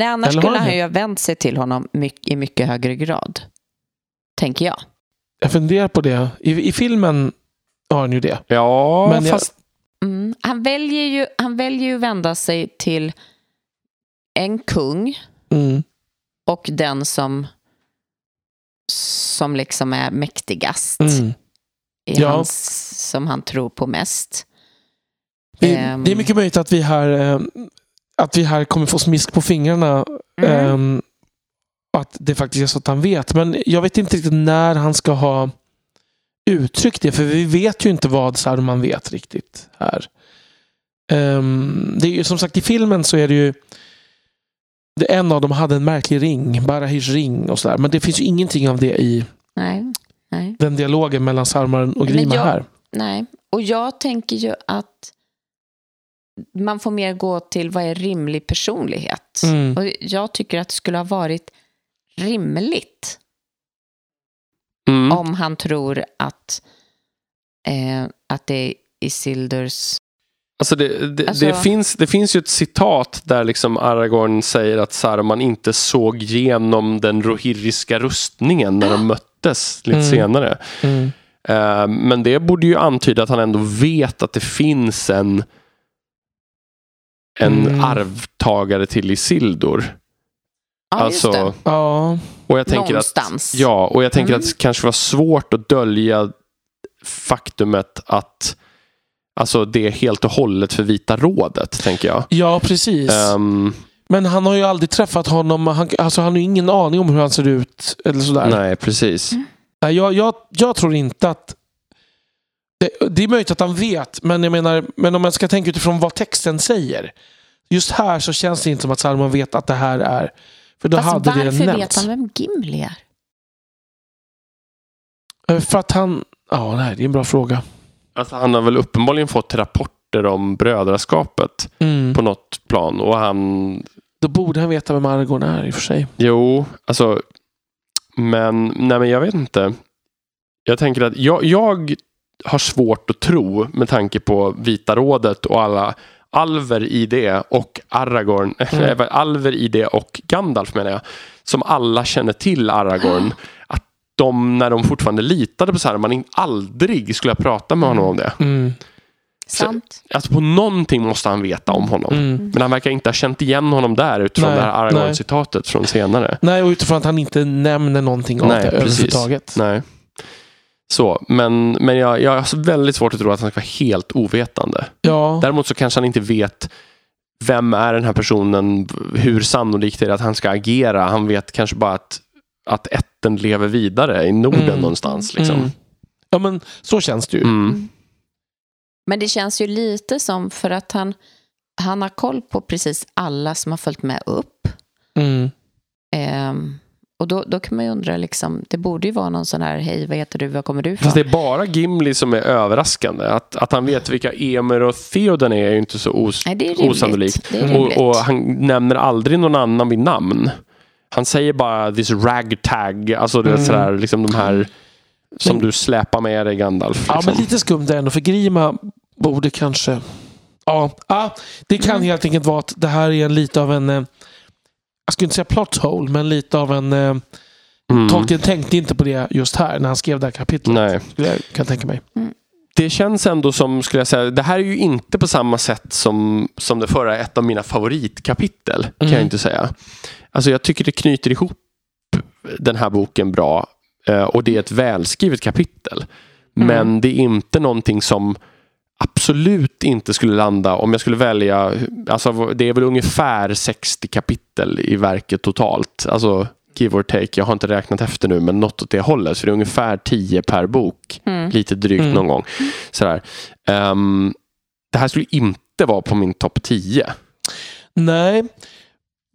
annars eller skulle han ju ha vänt sig till honom i mycket högre grad. Tänker jag. Jag funderar på det. I filmen har han ju det. Ja, men fast... Han väljer ju vända sig till en kung och den som liksom är mäktigast som han tror på mest. Det är mycket möjligt att vi här kommer få smisk på fingrarna att det faktiskt är så att han vet. Men jag vet inte riktigt när han ska ha uttryckt det, för vi vet ju inte vad Saruman vet riktigt här. Det är ju som sagt i filmen så är det ju en av dem hade en märklig ring, Barahirs ring och sådär, men det finns ju ingenting av det i den dialogen mellan Saruman och Grima här. Nej, och jag tänker ju att man får mer gå till vad är rimlig personlighet. Och jag tycker att det skulle ha varit rimligt om han tror att det är Isildurs... Alltså det finns ju ett citat där liksom Aragorn säger att Saruman inte såg genom den rohirriska rustningen när de möttes lite senare. Men det borde ju antyda att han ändå vet att det finns en arvtagare till Isildur. Ja, alltså, just det. Ja. Och jag tänker någonstans. Att det kanske var svårt att dölja faktumet att alltså det är helt och hållet för Vita rådet, tänker jag. Ja, precis. Men han har ju aldrig träffat honom. Han har ju ingen aning om hur han ser ut eller sådär. Nej, precis. Nej, jag tror inte att det är möjligt att han vet, men jag menar, men om man ska tänka utifrån vad texten säger. Just här så känns det inte som att Saruman vet att det här är... För då fast hade varför det vet han vem Gimli är? För att han... Ja, nej, det är en bra fråga. Alltså, han har väl uppenbarligen fått rapporter om brödraskapet på något plan. Och han... Då borde han veta vem Aragorn är i och för sig. Jo, alltså... Men jag vet inte. Jag tänker att jag har svårt att tro med tanke på Vita rådet och alla... alver i det och Aragorn alver i det och Gandalf menar jag, som alla känner till Aragorn, att de när de fortfarande litade på Saruman aldrig skulle prata med honom om det. Sant. Alltså på någonting måste han veta om honom. Men han verkar inte ha känt igen honom där utifrån det här Aragorn-citatet från senare. Nej, och utifrån att han inte nämner någonting om det överhuvudtaget. Nej. Så, men jag har väldigt svårt att tro att han ska vara helt ovetande. Ja. Däremot så kanske han inte vet vem är den här personen, hur sannolikt är det att han ska agera. Han vet kanske bara att ätten lever vidare i Norden någonstans. Liksom. Mm. Ja, men så känns det ju. Mm. Men det känns ju lite som för att han har koll på precis alla som har följt med upp. Mm. Och då kan man ju undra, liksom, det borde ju vara någon sån här, hej, vad heter du, vad kommer du ifrån? Fast det är bara Gimli som är överraskande. Att han vet vilka Eomer och Theoden är ju inte så osannolikt. Och han nämner aldrig någon annan vid namn. Han säger bara this ragtag, alltså det är sådär, liksom de här som du släpar med dig, Gandalf. Liksom. Ja, men lite skumt där ändå, för Grima borde kanske... Ja, det kan helt enkelt vara att det här är lite av en... Jag skulle inte säga plot hole, men lite av en... Tolkien tänkte inte på det just här när han skrev det här kapitlet. Nej. Jag kan tänka mig. Mm. Det känns ändå som, skulle jag säga, det här är ju inte på samma sätt som det förra, ett av mina favoritkapitel, kan jag inte säga. Alltså jag tycker det knyter ihop den här boken bra, och det är ett välskrivet kapitel. Men det är inte någonting som absolut inte skulle landa om jag skulle välja, alltså det är väl ungefär 60 kapitel i verket totalt, alltså give or take, jag har inte räknat efter nu, men något åt det hållet, för det är ungefär 10 per bok, lite drygt någon gång sådär. Det här skulle inte vara på min topp 10. Nej,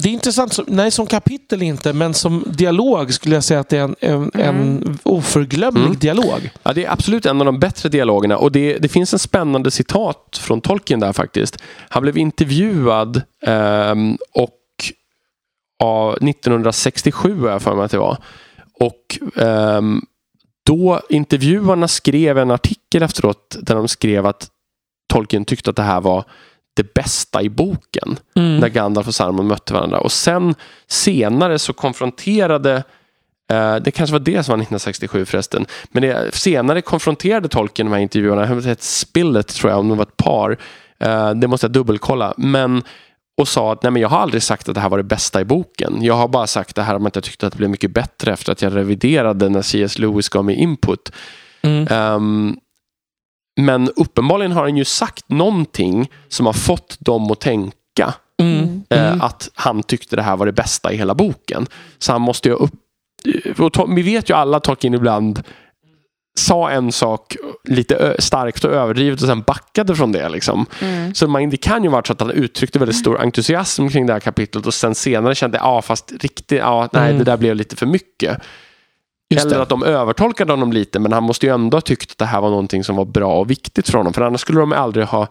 det är intressant, nej, som kapitel inte, men som dialog skulle jag säga att det är en oförglömlig dialog. Ja, det är absolut en av de bättre dialogerna, och det finns en spännande citat från Tolkien där faktiskt. Han blev intervjuad 1967 är för mig att det var, och då intervjuarna skrev en artikel efteråt där de skrev att Tolkien tyckte att det här var det bästa i boken, när Gandalf och Saruman mötte varandra. Och senare så konfronterade det kanske var det som var 1967 förresten, men senare konfronterade Tolkien de här intervjuerna, det hette Spillet tror jag, om det var ett par, det måste jag dubbelkolla, men och sa att nej, men jag har aldrig sagt att det här var det bästa i boken, jag har bara sagt det här om att jag tyckte att det blev mycket bättre efter att jag reviderade när C.S. Lewis gav mig input. Men uppenbarligen har han ju sagt någonting som har fått dem att tänka att han tyckte det här var det bästa i hela boken. Så han måste ju vi vet ju alla, Tolkien ibland sa en sak lite starkt och överdrivet och sen backade från det liksom. Så det kan ju vara så att han uttryckte väldigt stor entusiasm kring det här kapitlet och sen senare kände det där blev lite för mycket. Eller att de övertolkade honom lite, men han måste ju ändå ha tyckt att det här var någonting som var bra och viktigt för honom, för annars skulle de aldrig ha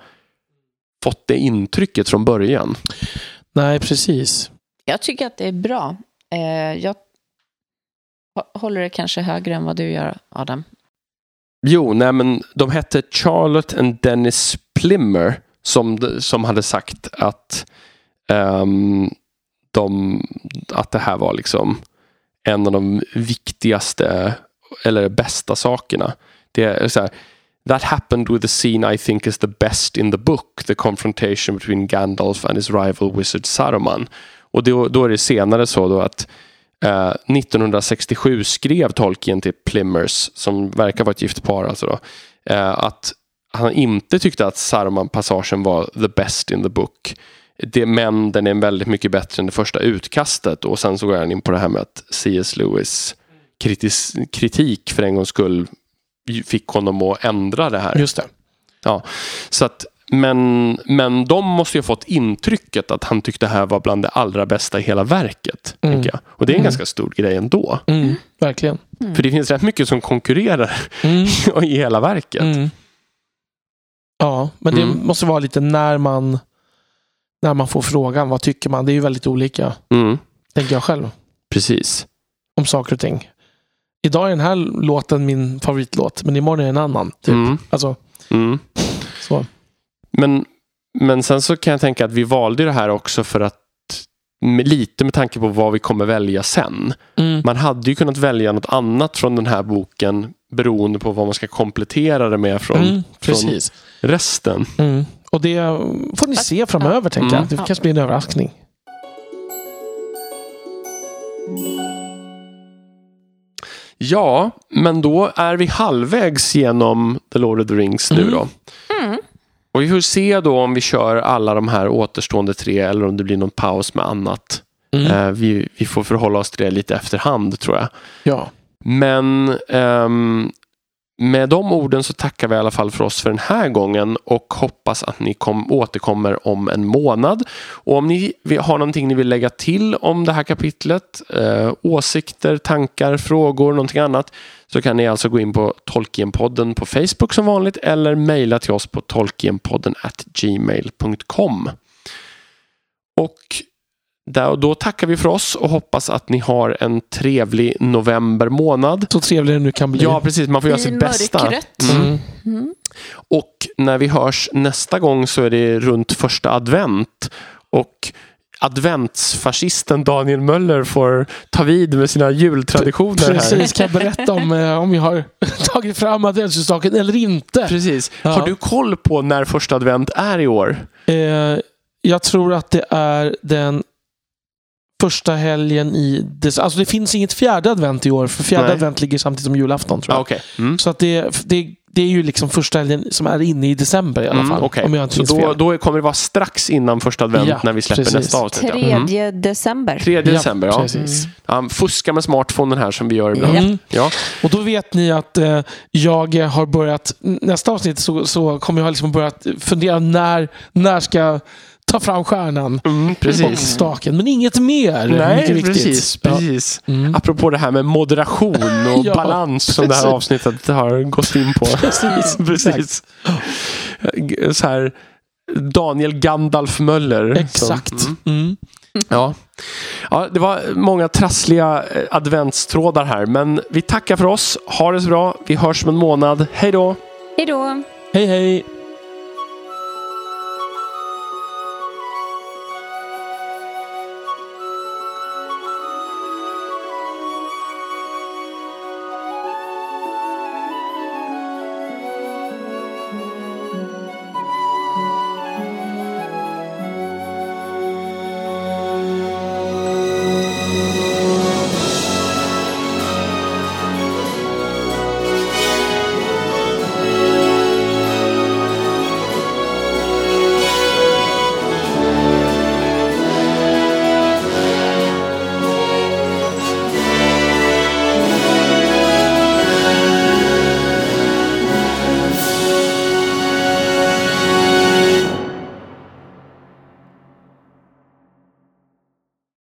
fått det intrycket från början. Nej, precis. Jag tycker att det är bra. Jag håller det kanske högre än vad du gör, Adam. Jo, nej, men de hette Charlotte and Dennis Plimmer som hade sagt att att det här var liksom en av de viktigaste eller bästa sakerna. Det är så här: that happened with the scene I think is the best in the book, the confrontation between Gandalf and his rival wizard Saruman. Och då är det senare så då att 1967 skrev Tolkien till Plimmers, som verkar vara ett gift par alltså då, att han inte tyckte att Saruman-passagen var the best in the book. Men den är väldigt mycket bättre än det första utkastet. Och sen så går han in på det här med att C.S. Lewis kritik för en gångs skull fick honom att ändra det här. Just det. Ja, så att, men de måste ju ha fått intrycket att han tyckte det här var bland det allra bästa i hela verket. Tänker jag. Och det är en ganska stor grej ändå. Verkligen. För det finns rätt mycket som konkurrerar i hela verket. Ja, men det måste vara lite när man får frågan, vad tycker man? Det är ju väldigt olika. Tänker jag själv. Precis. Om saker och ting. Idag är den här låten min favoritlåt, men imorgon är en annan. Typ. Alltså. Så. Men sen så kan jag tänka att vi valde det här också för att lite med tanke på vad vi kommer välja sen. Man hade ju kunnat välja något annat från den här boken beroende på vad man ska komplettera det med från resten. Och det får ni se framöver, tänker jag. Det kanske blir en överraskning. Ja, men då är vi halvvägs genom The Lord of the Rings nu då. Mm. Och vi får se då om vi kör alla de här återstående tre eller om det blir någon paus med annat. Vi får förhålla oss till det lite efterhand, tror jag. Ja. Men med de orden så tackar vi i alla fall för oss för den här gången och hoppas att ni återkommer om en månad. Och om ni har någonting ni vill lägga till om det här kapitlet, åsikter, tankar, frågor, någonting annat, så kan ni alltså gå in på Tolkienpodden på Facebook som vanligt eller mejla till oss på tolkienpodden@gmail.com. Och då tackar vi för oss och hoppas att ni har en trevlig novembermånad. Så trevlig det nu kan bli. Ja, precis. Man får göra sitt bästa. Och när vi hörs nästa gång så är det runt första advent. Och adventsfascisten Daniel Möller får ta vid med sina jultraditioner här. Precis, kan jag berätta om jag har tagit fram adventsljusstaken eller inte. Precis. Ja. Har du koll på när första advent är i år? Jag tror att det är den första helgen i... Alltså det finns inget fjärde advent i år. För fjärde advent ligger samtidigt som julafton, tror jag. Ah, okay. Så att det är ju liksom första helgen som är inne i december i alla fall. Okay. Om jag inte så då kommer det vara strax innan första advent, ja, när vi släpper nästa avsnitt. 3 december. 3 december, ja. Precis. Fuska med smartphonen här som vi gör ibland. Ja. Och då vet ni att jag har börjat... Nästa avsnitt så kommer jag liksom börjat fundera när ska... Ta fram stjärnan och staken. Men inget mer. Nej, precis. Ja. Apropå det här med moderation och balans som det här avsnittet har gått in på. Precis. Så här, Daniel Gandalf Möller. Exakt. Ja, det var många trassliga adventstrådar här. Men vi tackar för oss. Ha det så bra. Vi hörs om en månad. Hej då. Hej då. Hej hej.